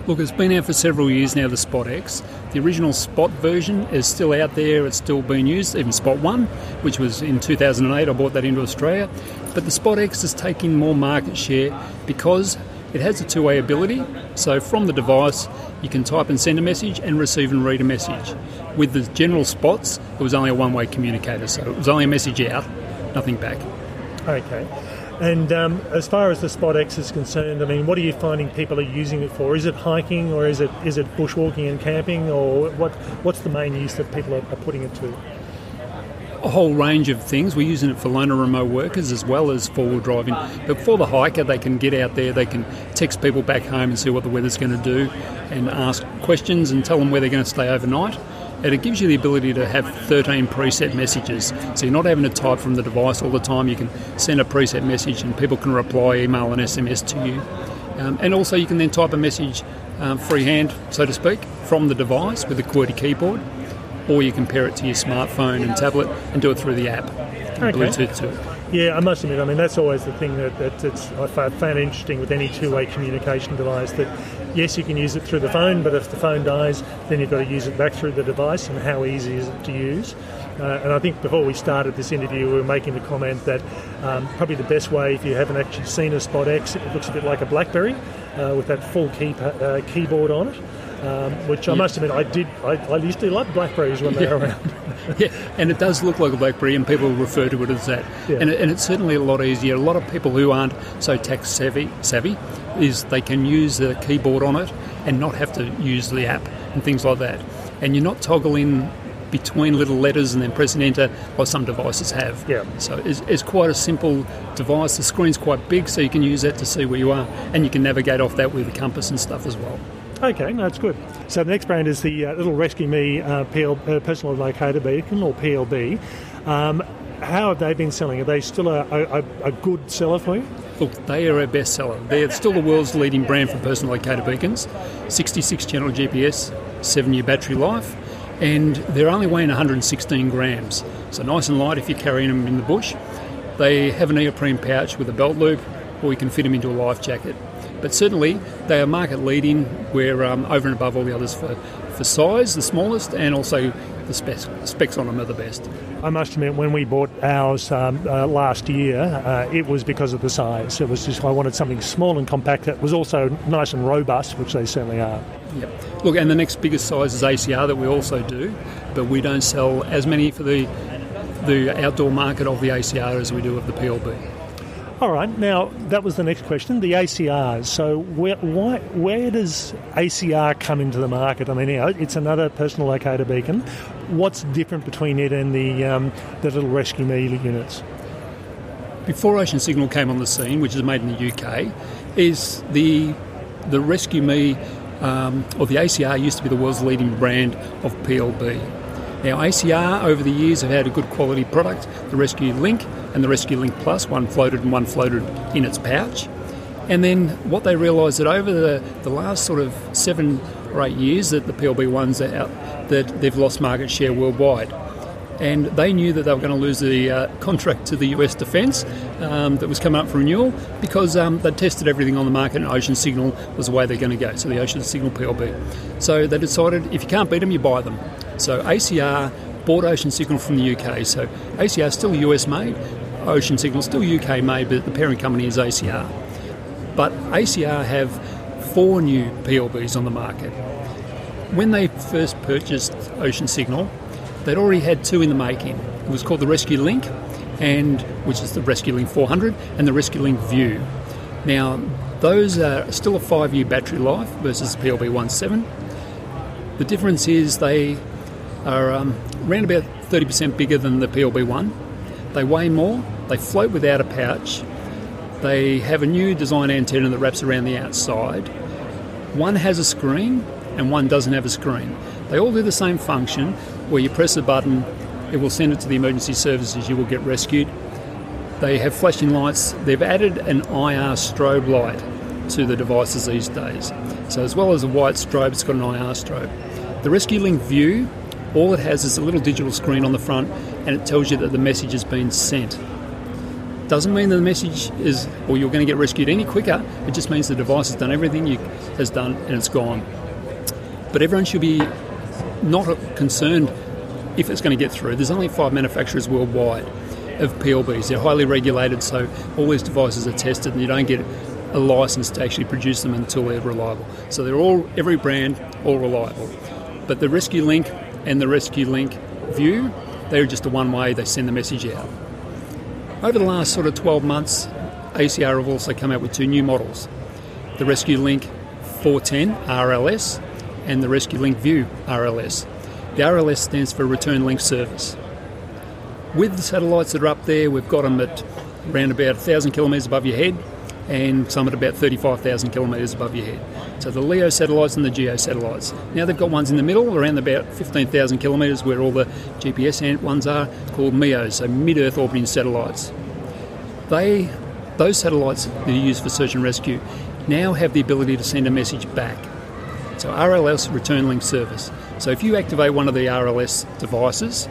Look, it's been out for several years now, the Spot X. The original Spot version is still out there. It's still being used, even Spot one, which was in two thousand eight. I brought that into Australia. But the Spot X is taking more market share because... it has a two-way ability, so from the device you can type and send a message and receive and read a message. With the general Spots, it was only a one-way communicator, so it was only a message out, nothing back. Okay. And um, as far as the Spot X is concerned, I mean, what are you finding people are using it for? Is it hiking, or is it is it bushwalking and camping, or what? What's the main use that people are, are putting it to? A whole range of things. We're using it for loner remote workers as well as four-wheel driving. But for the hiker, they can get out there, they can text people back home and see what the weather's going to do and ask questions and tell them where they're going to stay overnight. And it gives you the ability to have thirteen preset messages. So you're not having to type from the device all the time. You can send a preset message and people can reply, email and S M S to you. Um, and also you can then type a message um, freehand, so to speak, from the device with a QWERTY keyboard. Or you can pair it to your smartphone and tablet and do it through the app, and okay. Bluetooth too. Yeah, I must admit, I mean, that's always the thing that, that it's, I find interesting with any two-way communication device, that yes, you can use it through the phone, but if the phone dies, then you've got to use it back through the device, and how easy is it to use? Uh, and I think before we started this interview, we were making the comment that um, probably the best way, if you haven't actually seen a Spot X, it looks a bit like a BlackBerry uh, with that full key, uh, keyboard on it. Um, which I yep. must admit, I did. I, I used to like BlackBerries when they yeah. were around. Yeah, and it does look like a BlackBerry, and people refer to it as that. Yeah. And, it, and it's certainly a lot easier. A lot of people who aren't so tech savvy, savvy, is they can use the keyboard on it and not have to use the app and things like that. And you're not toggling between little letters and then pressing enter, like some devices have. Yeah. So it's, it's quite a simple device. The screen's quite big, so you can use that to see where you are, and you can navigate off that with a compass and stuff as well. Okay, no, that's good. So the next brand is the uh, Little Rescue Me uh, P L, uh, Personal Locator Beacon, or P L B. Um, how have they been selling? Are they still a, a, a good seller for you? Look, they are a bestseller. They're still the world's leading brand for personal locator beacons. sixty-six channel G P S, seven year battery life, and they're only weighing one hundred sixteen grams. So nice and light if you're carrying them in the bush. They have an neoprene pouch with a belt loop, or you can fit them into a life jacket. But certainly they are market leading. We're um, over and above all the others for, for size, the smallest, and also the specs, specs on them are the best. I must admit, when we bought ours um, uh, last year, uh, it was because of the size. It was just I wanted something small and compact that was also nice and robust, which they certainly are. Yep. Look, and the next biggest size is A C R that we also do, but we don't sell as many for the the outdoor market of the A C R as we do of the P L B. All right, now that was the next question, the A C Rs. So where, why, where does A C R come into the market? I mean, you know, it's another personal locator beacon. What's different between it and the, um, the Little Rescue Me units? Before Ocean Signal came on the scene, which is made in the U K, is the, the Rescue Me, um, or the A C R used to be the world's leading brand of P L B. Now, A C R over the years have had a good quality product, the Rescue Link and the Rescue Link Plus, one floated and one floated in its pouch. And then what they realised that over the, the last sort of seven or eight years that the P L B ones are out, that they've lost market share worldwide. And they knew that they were going to lose the uh, contract to the U S Defence um, that was coming up for renewal because um, they tested everything on the market and Ocean Signal was the way they're going to go, so the Ocean Signal P L B. So they decided if you can't beat them, you buy them. So A C R bought Ocean Signal from the U K. So A C R is still U S made, Ocean Signal is still U K made, but the parent company is A C R. But A C R have four new P L Bs on the market. When they first purchased Ocean Signal, they'd already had two in the making. It was called the Rescue Link and which is the Rescuelink four hundred and the Rescuelink View. Now, those are still a five-year battery life versus the P L B seventeen. The difference is they are um, around about thirty percent bigger than the P L B one. They weigh more, they float without a pouch, they have a new design antenna that wraps around the outside. One has a screen and one doesn't have a screen. They all do the same function where you press a button, it will send it to the emergency services, you will get rescued. They have flashing lights. They've added an I R strobe light to the devices these days. So as well as a white strobe, it's got an I R strobe. The Rescuelink View, all it has is a little digital screen on the front and it tells you that the message has been sent. Doesn't mean that the message is, or you're going to get rescued any quicker. It just means the device has done everything you has done and it's gone. But everyone should be not concerned if it's going to get through. There's only five manufacturers worldwide of P L Bs. They're highly regulated, so all these devices are tested and you don't get a license to actually produce them until they're reliable. So they're all, every brand, all reliable. But the Rescuelink and the Rescuelink View, they're just a one-way, they send the message out. Over the last sort of twelve months, A C R have also come out with two new models, the Rescuelink four ten R L S and the Rescuelink View R L S. The R L S stands for Return Link Service. With the satellites that are up there, we've got them at around about one thousand kilometres above your head, and some at about thirty-five thousand kilometres above your head. So the LEO satellites and the GEO satellites. Now they've got ones in the middle, around about fifteen thousand kilometres, where all the G P S ones are, called MEOs, so mid-Earth orbiting satellites. They, those satellites that are used for search and rescue now have the ability to send a message back. So R L S, Return Link Service. So if you activate one of the R L S devices,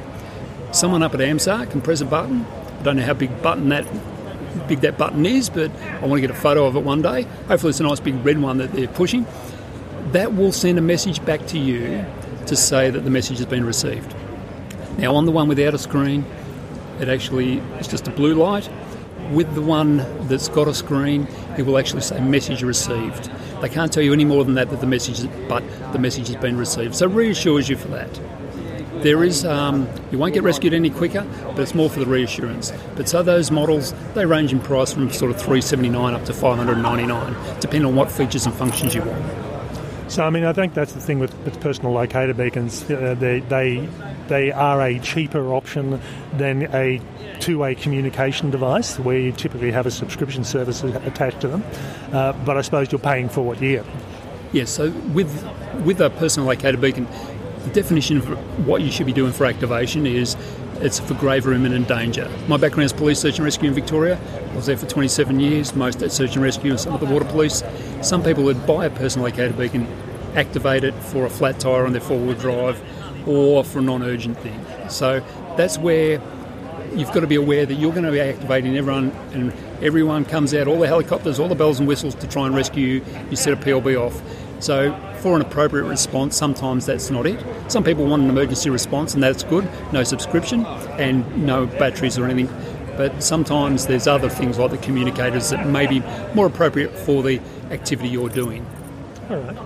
someone up at AMSAR can press a button. I don't know how big button that big that button is, but I want to get a photo of it one day. Hopefully it's a nice big red one that they're pushing. That will send a message back to you to say that the message has been received. Now on the one without a screen, it actually is just a blue light. With the one that's got a screen, it will actually say message received. They can't tell you any more than that, that the message is, but the message has been received. So it reassures you for that. There is, um, you won't get rescued any quicker, but it's more for the reassurance. But so those models, they range in price from sort of three hundred seventy-nine dollars up to five hundred ninety-nine dollars, depending on what features and functions you want. So, I mean, I think that's the thing with, with personal locator beacons. Uh, they, they they are a cheaper option than a two-way communication device where you typically have a subscription service attached to them. Uh, but I suppose you're paying for what you get. Yeah, so with, with a personal locator beacon, the definition of what you should be doing for activation is it's for grave or imminent danger. My background is police search and rescue in Victoria. I was there for twenty-seven years, most at search and rescue and some at the water police. Some people would buy a personal locator beacon, activate it for a flat tyre on their four-wheel drive or for a non-urgent thing. So that's where you've got to be aware that you're going to be activating everyone and everyone comes out, all the helicopters, all the bells and whistles to try and rescue you. You set a P L B off. So for an appropriate response, sometimes that's not it. Some people want an emergency response, and that's good. No subscription and no batteries or anything. But sometimes there's other things like the communicators that may be more appropriate for the activity you're doing. All right.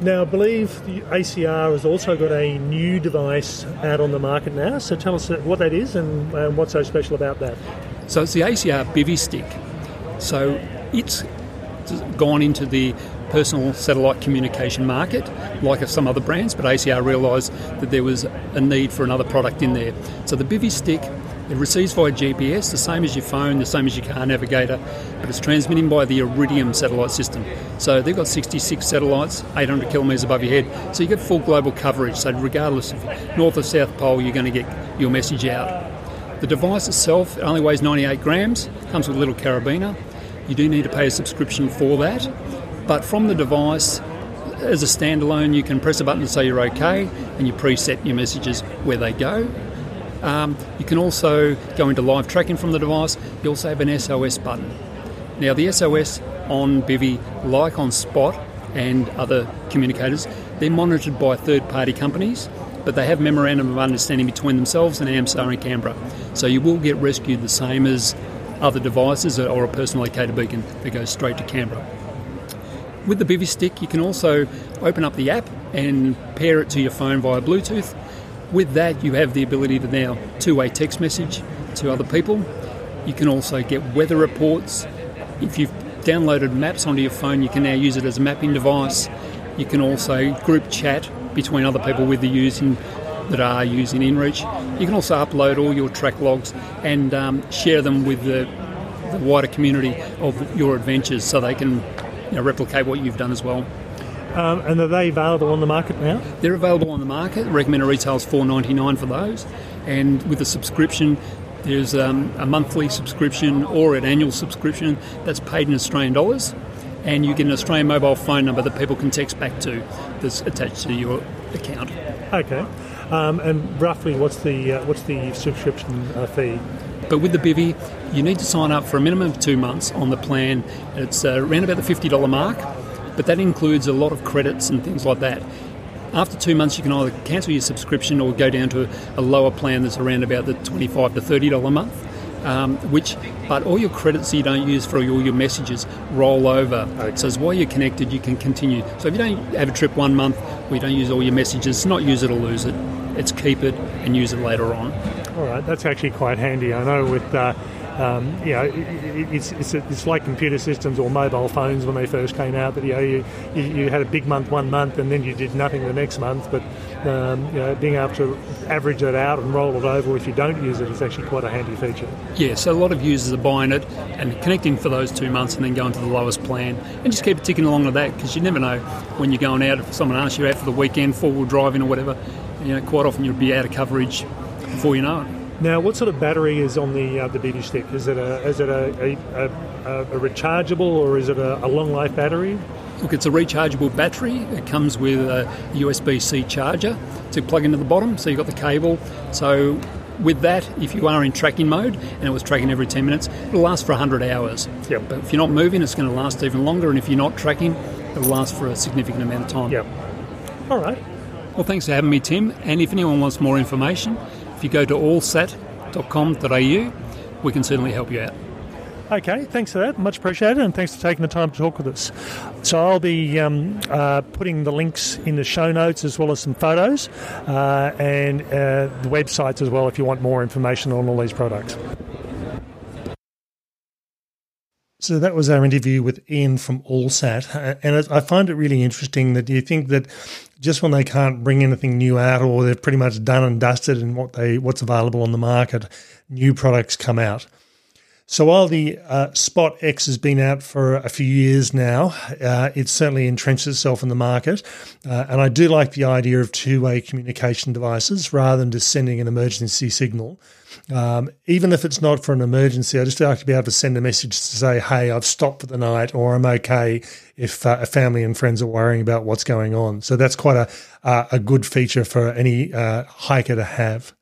Now, I believe the A C R has also got a new device out on the market now. So tell us what that is and, and what's so special about that. So it's the A C R Bivy Stick. So it's gone into the personal satellite communication market, like some other brands, but A C R realised that there was a need for another product in there. So the Bivy Stick, it receives via G P S, the same as your phone, the same as your car navigator, but it's transmitting by the Iridium satellite system. So they've got sixty-six satellites, eight hundred kilometres above your head, so you get full global coverage. So regardless of north or south pole, you're going to get your message out. The device itself, it only weighs ninety-eight grams, comes with a little carabiner. You do need to pay a subscription for that. But from the device, as a standalone, you can press a button to say you're okay, and you preset your messages where they go. Um, you can also go into live tracking from the device. You also have an S O S button. Now, the S O S on Bivy, like on Spot and other communicators, they're monitored by third-party companies, but they have memorandum of understanding between themselves and AMSAR in Canberra. So you will get rescued the same as other devices or a personal locator beacon that goes straight to Canberra. With the Bivy Stick, you can also open up the app and pair it to your phone via Bluetooth. With that, you have the ability to now two-way text message. to other people. You can also get weather reports. If you've downloaded maps onto your phone, you can now use it as a mapping device. You can also group chat between other people with the using that are using InReach. You can also upload all your track logs and um, share them with the, the wider community of your adventures, so they can, you know, replicate what you've done as well. Um, and are they available on the market now? They're available on the market. Recommended retail is four dollars ninety-nine for those. And with a subscription, there's um, a monthly subscription or an annual subscription that's paid in Australian dollars. And you get an Australian mobile phone number that people can text back to that's attached to your account. Okay. Um, and roughly, what's the uh, what's the subscription uh, fee? But with the Bivy, you need to sign up for a minimum of two months on the plan. It's uh, around about the fifty dollars mark, but that includes a lot of credits and things like that. After two months, you can either cancel your subscription or go down to a lower plan that's around about the twenty-five to thirty dollars a month. Um, which, but all your credits that you don't use for all your messages roll over. Okay. So as while you're connected, you can continue. So if you don't have a trip one month, or you don't use all your messages, it's not use it or lose it. It's keep it and use it later on. All right, that's actually quite handy. I know with, uh, um, you know, it, it's it's it's like computer systems or mobile phones when they first came out. That you know you, you you had a big month one month and then you did nothing the next month, but. Um, you know, being able to average it out and roll it over if you don't use it is actually quite a handy feature. Yeah, so a lot of users are buying it and connecting for those two months and then going to the lowest plan and just keep ticking along with that, because you never know when you're going out. If someone asks you out for the weekend, four-wheel driving or whatever, you know, quite often you'll be out of coverage before you know it. Now, what sort of battery is on the uh, the Bivy Stick? Is it a is it a, a, a, a rechargeable or is it a, a long-life battery? Look, it's a rechargeable battery. It comes with a U S B C charger to plug into the bottom, so you've got the cable. So with that, if you are in tracking mode, and it was tracking every ten minutes, it'll last for one hundred hours. Yep. But if you're not moving, it's going to last even longer, and if you're not tracking, it'll last for a significant amount of time. Yep. All right. Well, thanks for having me, Tim. And if anyone wants more information, if you go to allsat dot com dot a u, we can certainly help you out. Okay, thanks for that. Much appreciated, and thanks for taking the time to talk with us. So I'll be um, uh, putting the links in the show notes as well as some photos uh, and uh, the websites as well if you want more information on all these products. So that was our interview with Ian from Allsat, and I find it really interesting that you think that just when they can't bring anything new out, or they're pretty much done and dusted in what they what's available on the market, new products come out. So while the uh, Spot X has been out for a few years now, uh, it's certainly entrenched itself in the market. Uh, and I do like the idea of two-way communication devices rather than just sending an emergency signal. Um, even if it's not for an emergency, I just like to be able to send a message to say, hey, I've stopped for the night, or I'm okay if uh, family and friends are worrying about what's going on. So that's quite a, uh, a good feature for any uh, hiker to have.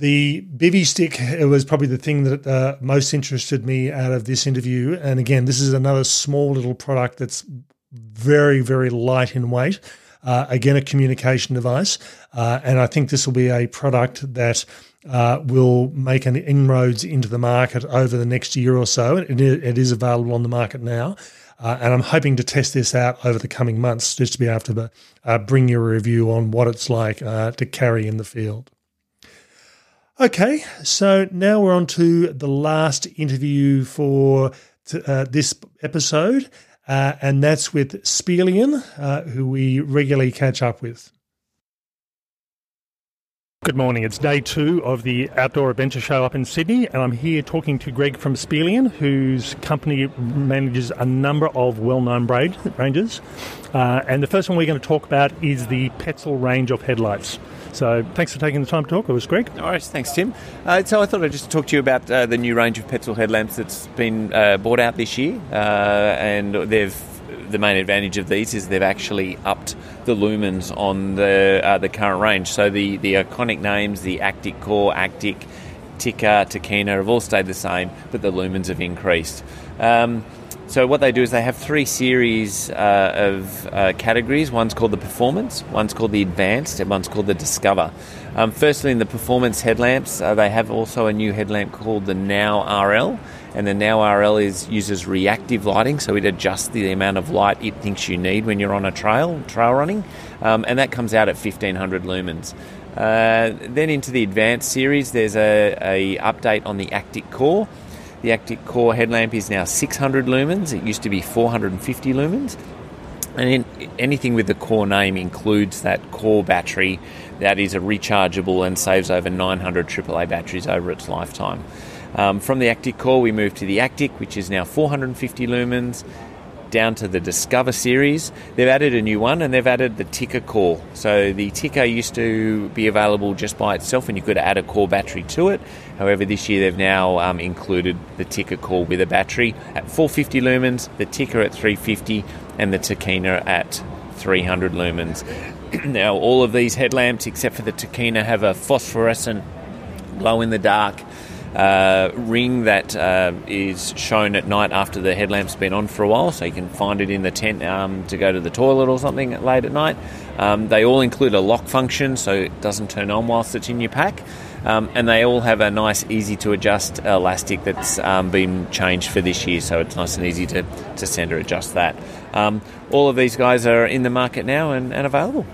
The Bivy Stick was probably the thing that uh, most interested me out of this interview. And again, this is another small little product that's very, very light in weight. Uh, again, a communication device. Uh, and I think this will be a product that uh, will make an inroads into the market over the next year or so. It, it is available on the market now. Uh, and I'm hoping to test this out over the coming months just to be able to uh, bring you a review on what it's like uh, to carry in the field. Okay, so now we're on to the last interview for t- uh, this episode, uh, and that's with Spelean, uh, who we regularly catch up with. Good morning. It's day two of the Outdoor Adventure Show up in Sydney, and I'm here talking to Greg from Spelean, whose company manages a number of well-known brand ranges. Uh, and the first one we're going to talk about is the Petzl range of headlights. So thanks for taking the time to talk with us, Greg. All right, thanks, Tim. Uh, so I thought I'd just talk to you about uh, the new range of Petzl headlamps that's been uh, bought out this year, uh, and they've the main advantage of these is they've actually upped the lumens on the uh, the current range. So the, the iconic names, the Actik Core, Actik, Tikkina, Tikkina, have all stayed the same, but the lumens have increased. Um, so what they do is they have three series uh, of uh, categories. One's called the Performance, one's called the Advanced, and one's called the Discover. Um, firstly, in the Performance headlamps, uh, they have also a new headlamp called the Now R L. And the Now R L is uses reactive lighting, so it adjusts the amount of light it thinks you need when you're on a trail, trail running, um, and that comes out at fifteen hundred lumens. Uh, then into the advanced series, there's a, a update on the Actik Core. The Actik Core headlamp is now six hundred lumens. It used to be four hundred fifty lumens. And in, anything with the Core name includes that Core battery that is a rechargeable and saves over nine hundred triple A batteries over its lifetime. Um, from the Actik Core, we moved to the Actik, which is now four hundred fifty lumens, down to the Discover series. They've added a new one, and they've added the Tikkina Core. So the Tikkina used to be available just by itself, and you could add a Core battery to it. However, this year they've now um, included the Tikkina Core with a battery at four hundred fifty lumens, the Tikkina at three hundred fifty, and the Tikkina at three hundred lumens. Now, all of these headlamps, except for the Tikkina, have a phosphorescent glow-in-the-dark Uh, ring that uh, is shown at night after the headlamp's been on for a while, so you can find it in the tent um, to go to the toilet or something late at night. Um, they all include a lock function, so it doesn't turn on whilst it's in your pack, um, and they all have a nice easy to adjust elastic that's um, been changed for this year, so it's nice and easy to, to center adjust that. Um, all of these guys are in the market now and, and available.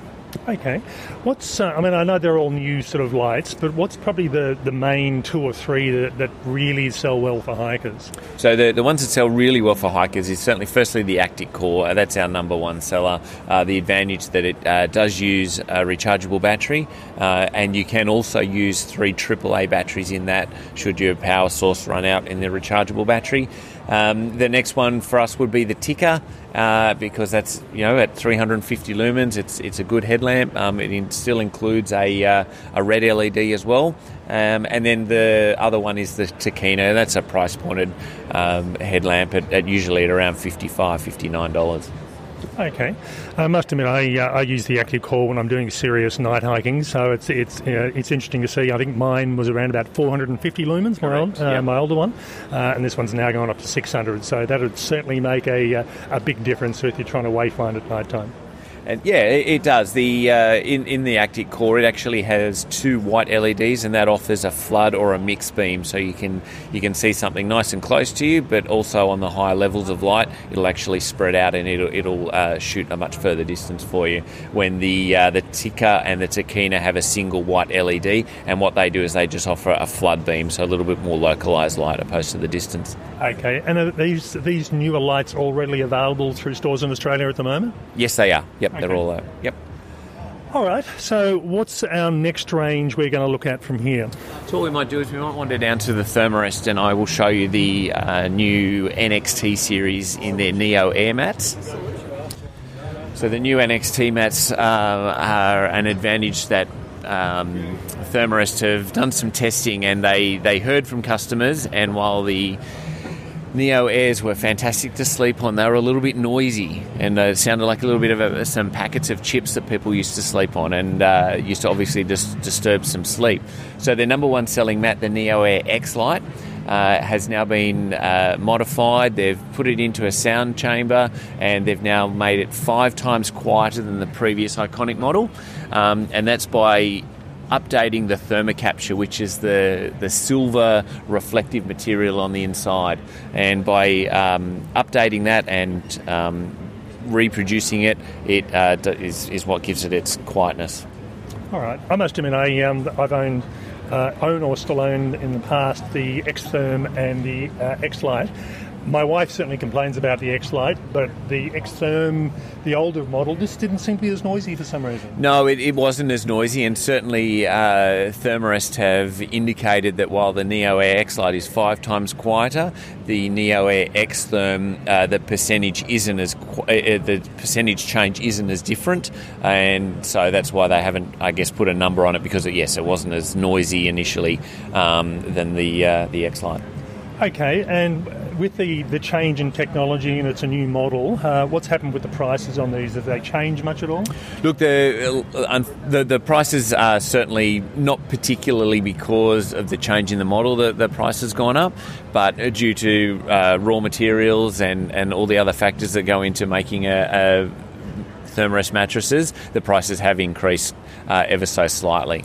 Okay. What's, uh, I mean, I know they're all new sort of lights, but what's probably the, the main two or three that, that really sell well for hikers? So the the ones that sell really well for hikers is certainly, firstly, the Actik Core. That's our number one seller. Uh, the advantage that it uh, does use a rechargeable battery, uh, and you can also use three triple A batteries in that should your power source run out in the rechargeable battery. Um, the next one for us would be the Tikkina, uh, because that's, you know, at three hundred fifty lumens, it's it's a good headlamp. Um, it in, still includes a uh, a red L E D as well. Um, and then the other one is the Tikkina. That's a price-pointed um, headlamp at, at usually at around fifty-five dollars, fifty-nine dollars. Okay. I must admit, I uh, I use the Actik Core when I'm doing serious night hiking, so it's it's uh, it's interesting to see. I think mine was around about four hundred fifty lumens, my, old, uh, yep. my older one, uh, and this one's now gone up to six hundred, so that would certainly make a uh, a big difference if you're trying to wayfind at night time. And yeah, it does. The uh, in in the Actik Core, it actually has two white L E Ds, and that offers a flood or a mixed beam, so you can you can see something nice and close to you, but also on the higher levels of light, it'll actually spread out and it'll it'll uh, shoot a much further distance for you. When the uh, the Tikkina and the Tikkina have a single white L E D, and what they do is they just offer a flood beam, so a little bit more localized light opposed to the distance. Okay, and are these these newer lights all readily available through stores in Australia at the moment? Yes, they are. Yep. Okay. They're all out. Yep. All right. So what's our next range we're going to look at from here? So what we might do is we might wander down to the Thermarest, and I will show you the uh, new N X T series in their Neo Air mats. So the new N X T mats uh, are an advantage that um, Thermarest have done some testing, and they, they heard from customers, and while the Neo Airs were fantastic to sleep on, they were a little bit noisy, and it sounded like a little bit of a, some packets of chips that people used to sleep on, and uh, used to obviously dis- disturb some sleep. So their number one selling mat, the Neo Air X Lite, uh, has now been uh, modified. They've put it into a sound chamber, and they've now made it five times quieter than the previous iconic model, um, and that's by updating the thermocapture, which is the the silver reflective material on the inside, and by um, updating that and um, reproducing it, it uh, is is what gives it its quietness. All right, I must admit, I um, I've owned. Uh, own or still own in the past the X-Therm and the uh, X-Lite. My wife certainly complains about the X-Lite, but the X-Therm, the older model, just didn't seem to be as noisy for some reason. No, it, it wasn't as noisy, and certainly uh, Thermarest have indicated that while the Neo Air X-Lite is five times quieter, the Neo Air X-Therm, uh, the percentage isn't as qu- uh, the percentage change isn't as different, and so that's why they haven't, I guess, put a number on it, because it, yes, it wasn't as noisy initially um, than the uh, the X-Lite. Okay, and with the, the change in technology, and it's a new model, uh, what's happened with the prices on these? Have they changed much at all? Look, the, the the prices are certainly not particularly because of the change in the model. The, the price has gone up, but due to uh, raw materials and, and all the other factors that go into making a, a Thermarest mattresses, the prices have increased uh, ever so slightly.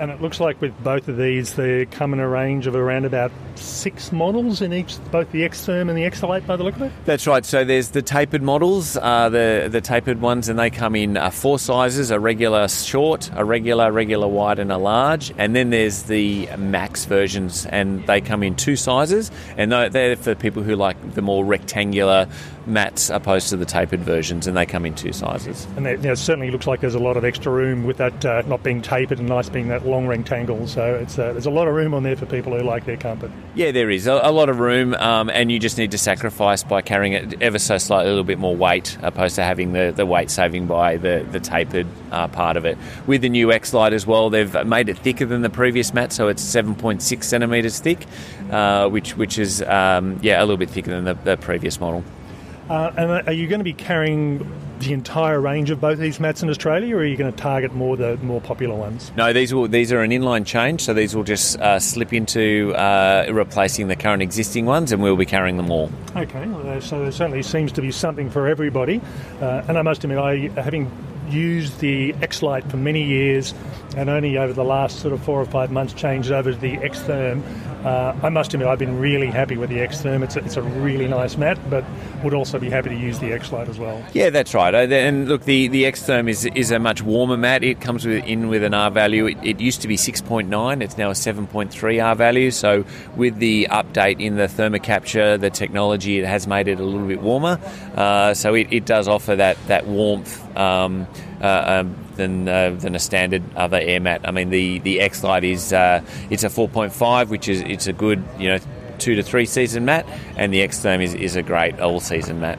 And it looks like with both of these, they come in a range of around about six models in each, both the X-Therm and the X L eight by the look of it? That's right. So there's the tapered models, uh, the, the tapered ones, and they come in uh, four sizes, a regular short, a regular, regular wide, and a large. And then there's the max versions, and they come in two sizes. And they're for people who like the more rectangular mats opposed to the tapered versions, and they come in two sizes. And it, you know, certainly looks like there's a lot of extra room with that uh, not being tapered and nice being that long rectangle. So it's uh, there's a lot of room on there for people who like their comfort. Yeah, there is a, a lot of room, um, and you just need to sacrifice by carrying it ever so slightly, a little bit more weight, opposed to having the, the weight saving by the, the tapered uh, part of it. With the new X-Lite as well, they've made it thicker than the previous mat, so it's seven point six centimetres thick, uh, which which is um, yeah a little bit thicker than the, the previous model. Uh, and are you going to be carrying the entire range of both these mats in Australia, or are you going to target more the more popular ones? No, these will these are an inline change, so these will just uh, slip into uh, replacing the current existing ones, and we'll be carrying them all. Okay, well, so there certainly seems to be something for everybody. Uh, and I must admit, I having used the X-Lite for many years, and only over the last sort of four or five months changed over to the X-Therm. Uh, I must admit, I've been really happy with the X-Therm. It's a, it's a really nice mat, but would also be happy to use the X-Lite as well. Yeah, that's right. And look, the, the X-Therm is is a much warmer mat. It comes with, in with an R value. It, it used to be six point nine. It's now a seven point three R value. So with the update in the thermocapture, the technology, it has made it a little bit warmer. Uh, so it, it does offer that, that warmth Um, Uh, um, than uh, than a standard other air mat. I mean, the the X-Lite is uh, it's a four point five, which is it's a good you know two to three season mat, and the X-Therm is, is a great all season mat.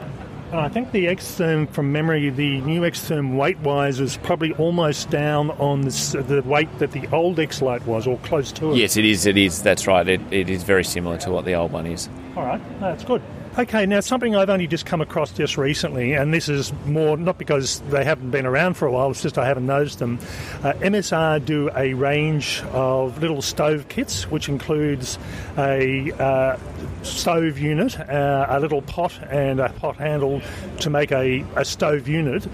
And I think the X-Therm, from memory, the new X-Therm weight-wise is probably almost down on the, the weight that the old X-Lite was, or close to it. Yes, it is. It is. That's right. It, it is very similar to what the old one is. All right, that's good. Okay, now something I've only just come across just recently, and this is more not because they haven't been around for a while, it's just I haven't noticed them. Uh, M S R do a range of little stove kits, which includes a Uh, stove unit, uh, a little pot and a pot handle to make a, a stove unit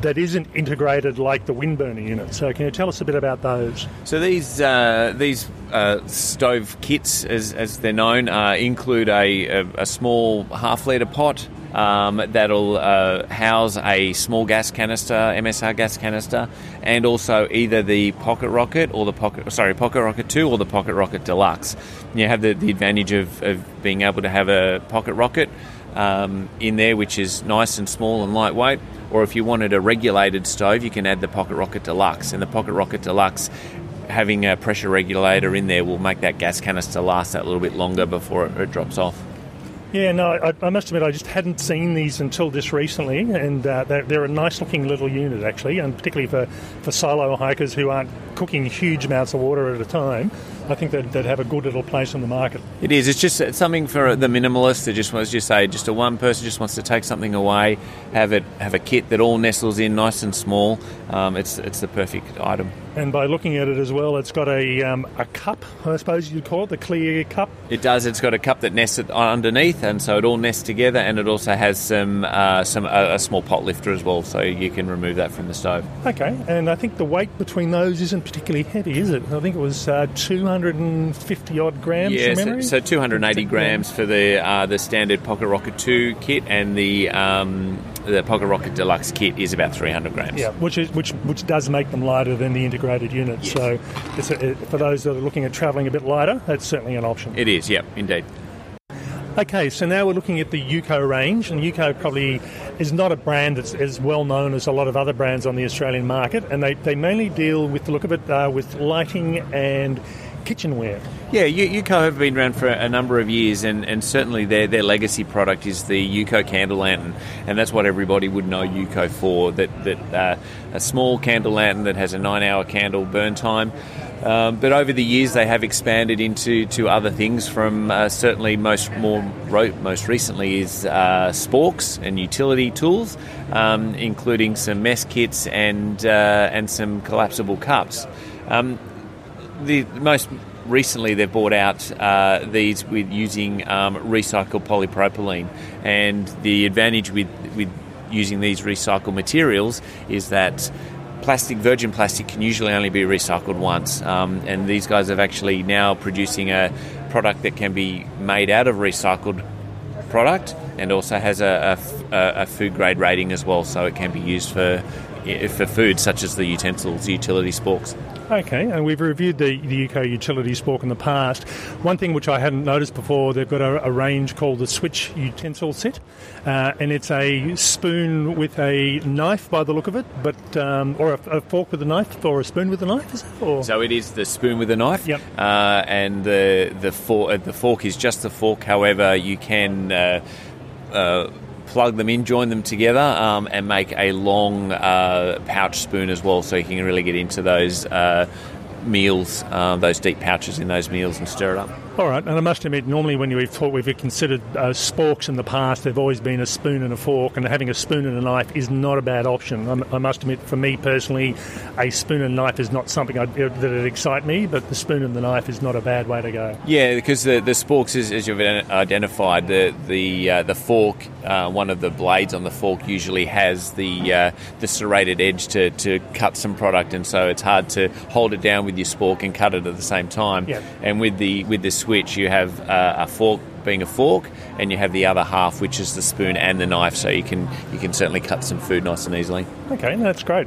that isn't integrated like the wind burner unit. So can you tell us a bit about those? So these uh, these uh, stove kits, as, as they're known, uh, include a, a, a small half-litre pot um, that'll uh, house a small gas canister, M S R gas canister, and also either the Pocket Rocket or the Pocket, sorry, Pocket Rocket two or the Pocket Rocket Deluxe. You have the, the advantage of, of being able to have a Pocket Rocket um, in there, which is nice and small and lightweight. Or if you wanted a regulated stove, you can add the Pocket Rocket Deluxe. And the Pocket Rocket Deluxe, having a pressure regulator in there, will make that gas canister last that little bit longer before it, it drops off. Yeah, no, I, I must admit I just hadn't seen these until just recently, and uh, they're, they're a nice-looking little unit, actually, and particularly for, for solo hikers who aren't cooking huge amounts of water at a time. I think they'd, they'd have a good little place in the market. It is. It's just it's something for the minimalist that just wants, as you say, just a one person just wants to take something away, have it have a kit that all nestles in nice and small. Um, it's it's the perfect item. And by looking at it as well, it's got a um, a cup, I suppose you'd call it, the clear cup. It does. It's got a cup that nests underneath, and so it all nests together, and it also has some uh, some a, a small pot lifter as well, so you can remove that from the stove. Okay, and I think the weight between those isn't particularly heavy, is it? I think it was uh, two hundred fifty odd grams, yeah, from memory? So, so two hundred eighty grams for the uh, the standard Pocket Rocket two kit, and the um, the Pocket Rocket Deluxe kit is about three hundred grams. Yeah, which is which which does make them lighter than the integrated unit. Yes. So it's a, for those that are looking at travelling a bit lighter, that's certainly an option. It is, yeah, indeed. Okay, so now we're looking at the U C O range, and U C O probably is not a brand that's as well known as a lot of other brands on the Australian market, and they, they mainly deal with the look of it uh, with lighting and kitchenware. Yeah, U C O have been around for a number of years, and, and certainly their, their legacy product is the U C O candle lantern, and that's what everybody would know U C O for, that, that uh, a small candle lantern that has a nine-hour candle burn time. Um, but over the years, they have expanded into to other things. From uh, certainly most more most recently is uh, sporks and utility tools, um, including some mess kits and uh, and some collapsible cups. Um, the most recently, they've bought out uh, these with using um, recycled polypropylene, and the advantage with with using these recycled materials is that plastic, virgin plastic, can usually only be recycled once. Um, and these guys have actually now producing a product that can be made out of recycled product and also has a, a, a food grade rating as well, so it can be used for for food such as the utensils, utility sporks. Okay, and we've reviewed the, the U C O utility spork in the past. One thing which I hadn't noticed before, they've got a, a range called the Switch utensil set, uh, and it's a spoon with a knife by the look of it, but um, or a, a fork with a knife, or a spoon with a knife, is it? Or? So it is the spoon with a knife, yep. uh, and the the, for, uh, the fork is just the fork. However, you can uh, uh, plug them in, join them together, um, and make a long uh, pouch spoon as well, so you can really get into those uh, meals, uh, those deep pouches in those meals, and stir it up. All right, and I must admit, normally when we've thought we've considered uh, sporks in the past, they've always been a spoon and a fork, and having a spoon and a knife is not a bad option. I'm, I must admit, for me personally, a spoon and knife is not something I'd, that would excite me, but the spoon and the knife is not a bad way to go. Yeah, because the, the sporks, is, as you've identified, the the uh, the fork, uh, one of the blades on the fork usually has the uh, the serrated edge to, to cut some product, and so it's hard to hold it down with your spork and cut it at the same time. Yeah. And with the with the Switch, you have uh, a fork being a fork, and you have the other half, which is the spoon and the knife, so you can you can certainly cut some food nice and easily. Okay, that's great.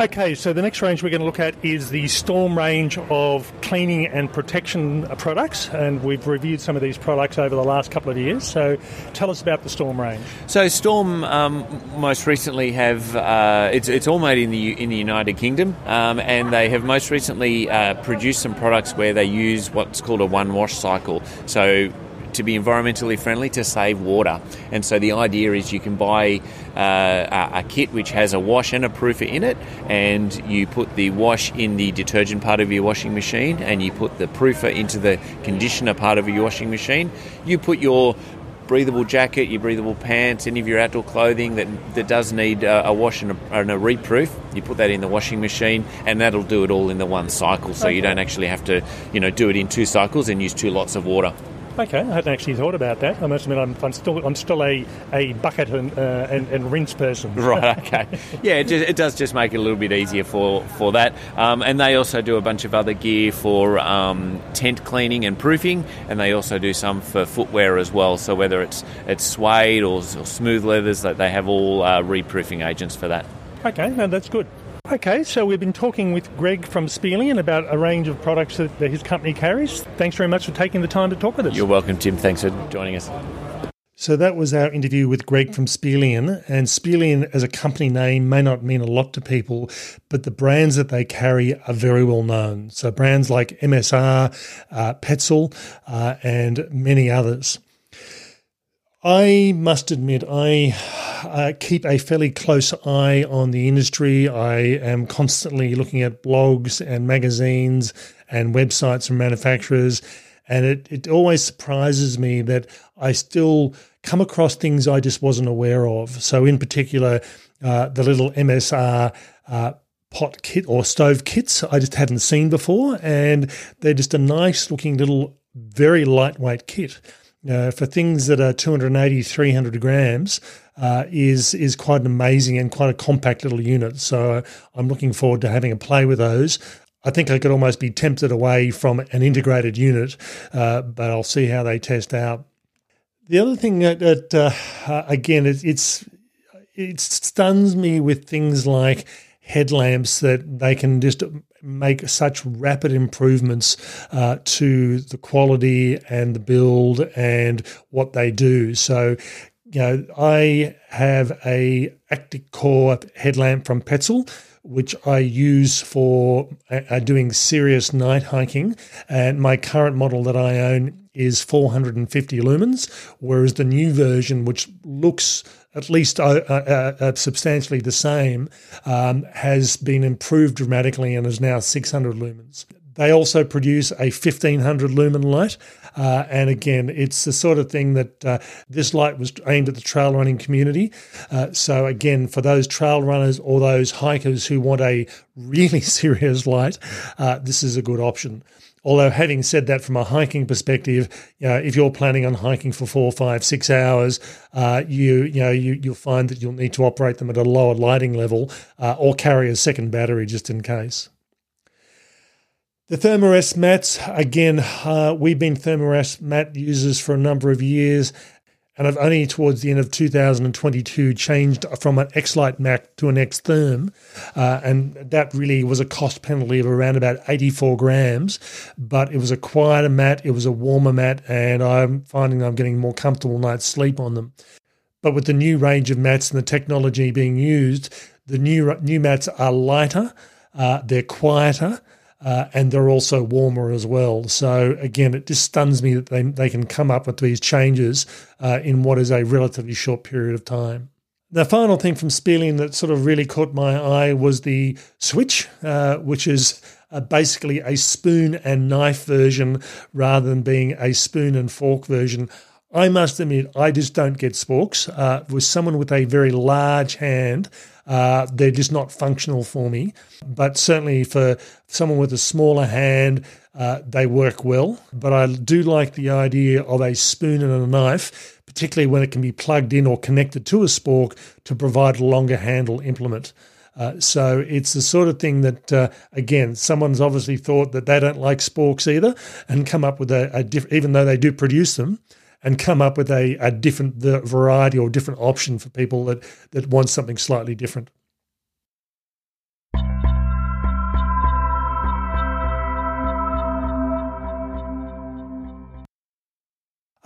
Okay, so the next range we're going to look at is the Storm range of cleaning and protection products, and we've reviewed some of these products over the last couple of years, so tell us about the Storm range. So Storm um, most recently have, uh, it's, it's all made in the in the United Kingdom, um, and they have most recently uh, produced some products where they use what's called a one-wash cycle, so to be environmentally friendly, to save water. And so the idea is you can buy uh, a, a kit which has a wash and a proofer in it, and you put the wash in the detergent part of your washing machine, and you put the proofer into the conditioner part of your washing machine. You put your breathable jacket, your breathable pants, any of your outdoor clothing that that does need a, a wash and a, and a reproof, you put that in the washing machine, and that'll do it all in the one cycle, so okay. You don't actually have to, you know, do it in two cycles and use two lots of water. Okay, I hadn't actually thought about that. I must admit, I'm, I'm still I'm still a, a bucket and, uh, and and rinse person. Right. Okay. Yeah, it, just, it does just make it a little bit easier for for that. Um, and they also do a bunch of other gear for um, tent cleaning and proofing, and they also do some for footwear as well. So whether it's it's suede or, or smooth leathers, that they have all uh, reproofing agents for that. Okay, no, that's good. Okay, so we've been talking with Greg from Spelean about a range of products that his company carries. Thanks very much for taking the time to talk with us. You're welcome, Tim. Thanks for joining us. So that was our interview with Greg from Spelean, and Spelean as a company name may not mean a lot to people, but the brands that they carry are very well known. So brands like M S R, uh, Petzl, uh, and many others. I must admit, I uh, keep a fairly close eye on the industry. I am constantly looking at blogs and magazines and websites from manufacturers, and it, it always surprises me that I still come across things I just wasn't aware of. So in particular, uh, the little M S R uh, pot kit or stove kits I just hadn't seen before, and they're just a nice-looking little, very lightweight kit. Uh, for things that are two hundred eighty, three hundred grams uh, is is quite an amazing and quite a compact little unit. So I'm looking forward to having a play with those. I think I could almost be tempted away from an integrated unit, uh, but I'll see how they test out. The other thing that, that uh, again, it, it's it stuns me with things like headlamps, that they can just make such rapid improvements uh, to the quality and the build and what they do. So, you know, I have a Actik Core headlamp from Petzl, which I use for uh, doing serious night hiking. And my current model that I own is four hundred fifty lumens, whereas the new version, which looks at least uh, uh, uh, substantially the same, um, has been improved dramatically and is now six hundred lumens. They also produce a fifteen hundred lumen light. Uh, and again, it's the sort of thing that uh, this light was aimed at the trail running community. Uh, so again, for those trail runners or those hikers who want a really serious light, uh, this is a good option. Although having said that, from a hiking perspective, you know, if you're planning on hiking for four, five, six hours, uh, you you know you you'll find that you'll need to operate them at a lower lighting level uh, or carry a second battery just in case. The Thermarest mats, again, uh, we've been Thermarest mat users for a number of years, and I've only towards the end of two thousand twenty-two changed from an X-Lite mat to an X-Therm, uh, and that really was a cost penalty of around about eighty-four grams, but it was a quieter mat, it was a warmer mat, and I'm finding I'm getting more comfortable night's sleep on them. But with the new range of mats and the technology being used, the new, new mats are lighter, uh, they're quieter, Uh, and they're also warmer as well. So, again, it just stuns me that they, they can come up with these changes uh, in what is a relatively short period of time. The final thing from Spelean that sort of really caught my eye was the Switch, uh, which is uh, basically a spoon and knife version rather than being a spoon and fork version. I must admit, I just don't get sporks. Uh, with someone with a very large hand, uh, they're just not functional for me. But certainly for someone with a smaller hand, uh, they work well. But I do like the idea of a spoon and a knife, particularly when it can be plugged in or connected to a spork to provide a longer handle implement. Uh, so it's the sort of thing that, uh, again, someone's obviously thought that they don't like sporks either and come up with a, a different, even though they do produce them, and come up with a, a different variety or different option for people that, that want something slightly different.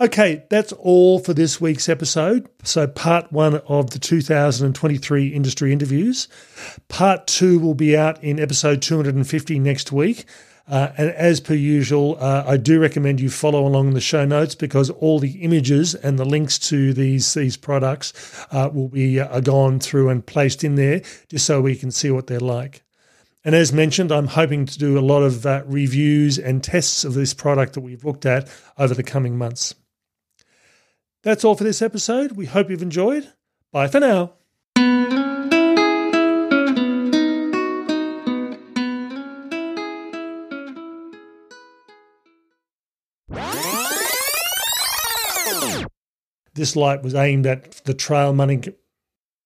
Okay, that's all for this week's episode. So part one of the two thousand twenty-three industry interviews. Part two will be out in episode two hundred fifty next week. Uh, and as per usual, uh, I do recommend you follow along in the show notes because all the images and the links to these these products uh, will be uh, gone through and placed in there just so we can see what they're like. And as mentioned, I'm hoping to do a lot of uh, reviews and tests of this product that we've looked at over the coming months. That's all for this episode. We hope you've enjoyed. Bye for now. This light was aimed at the trail running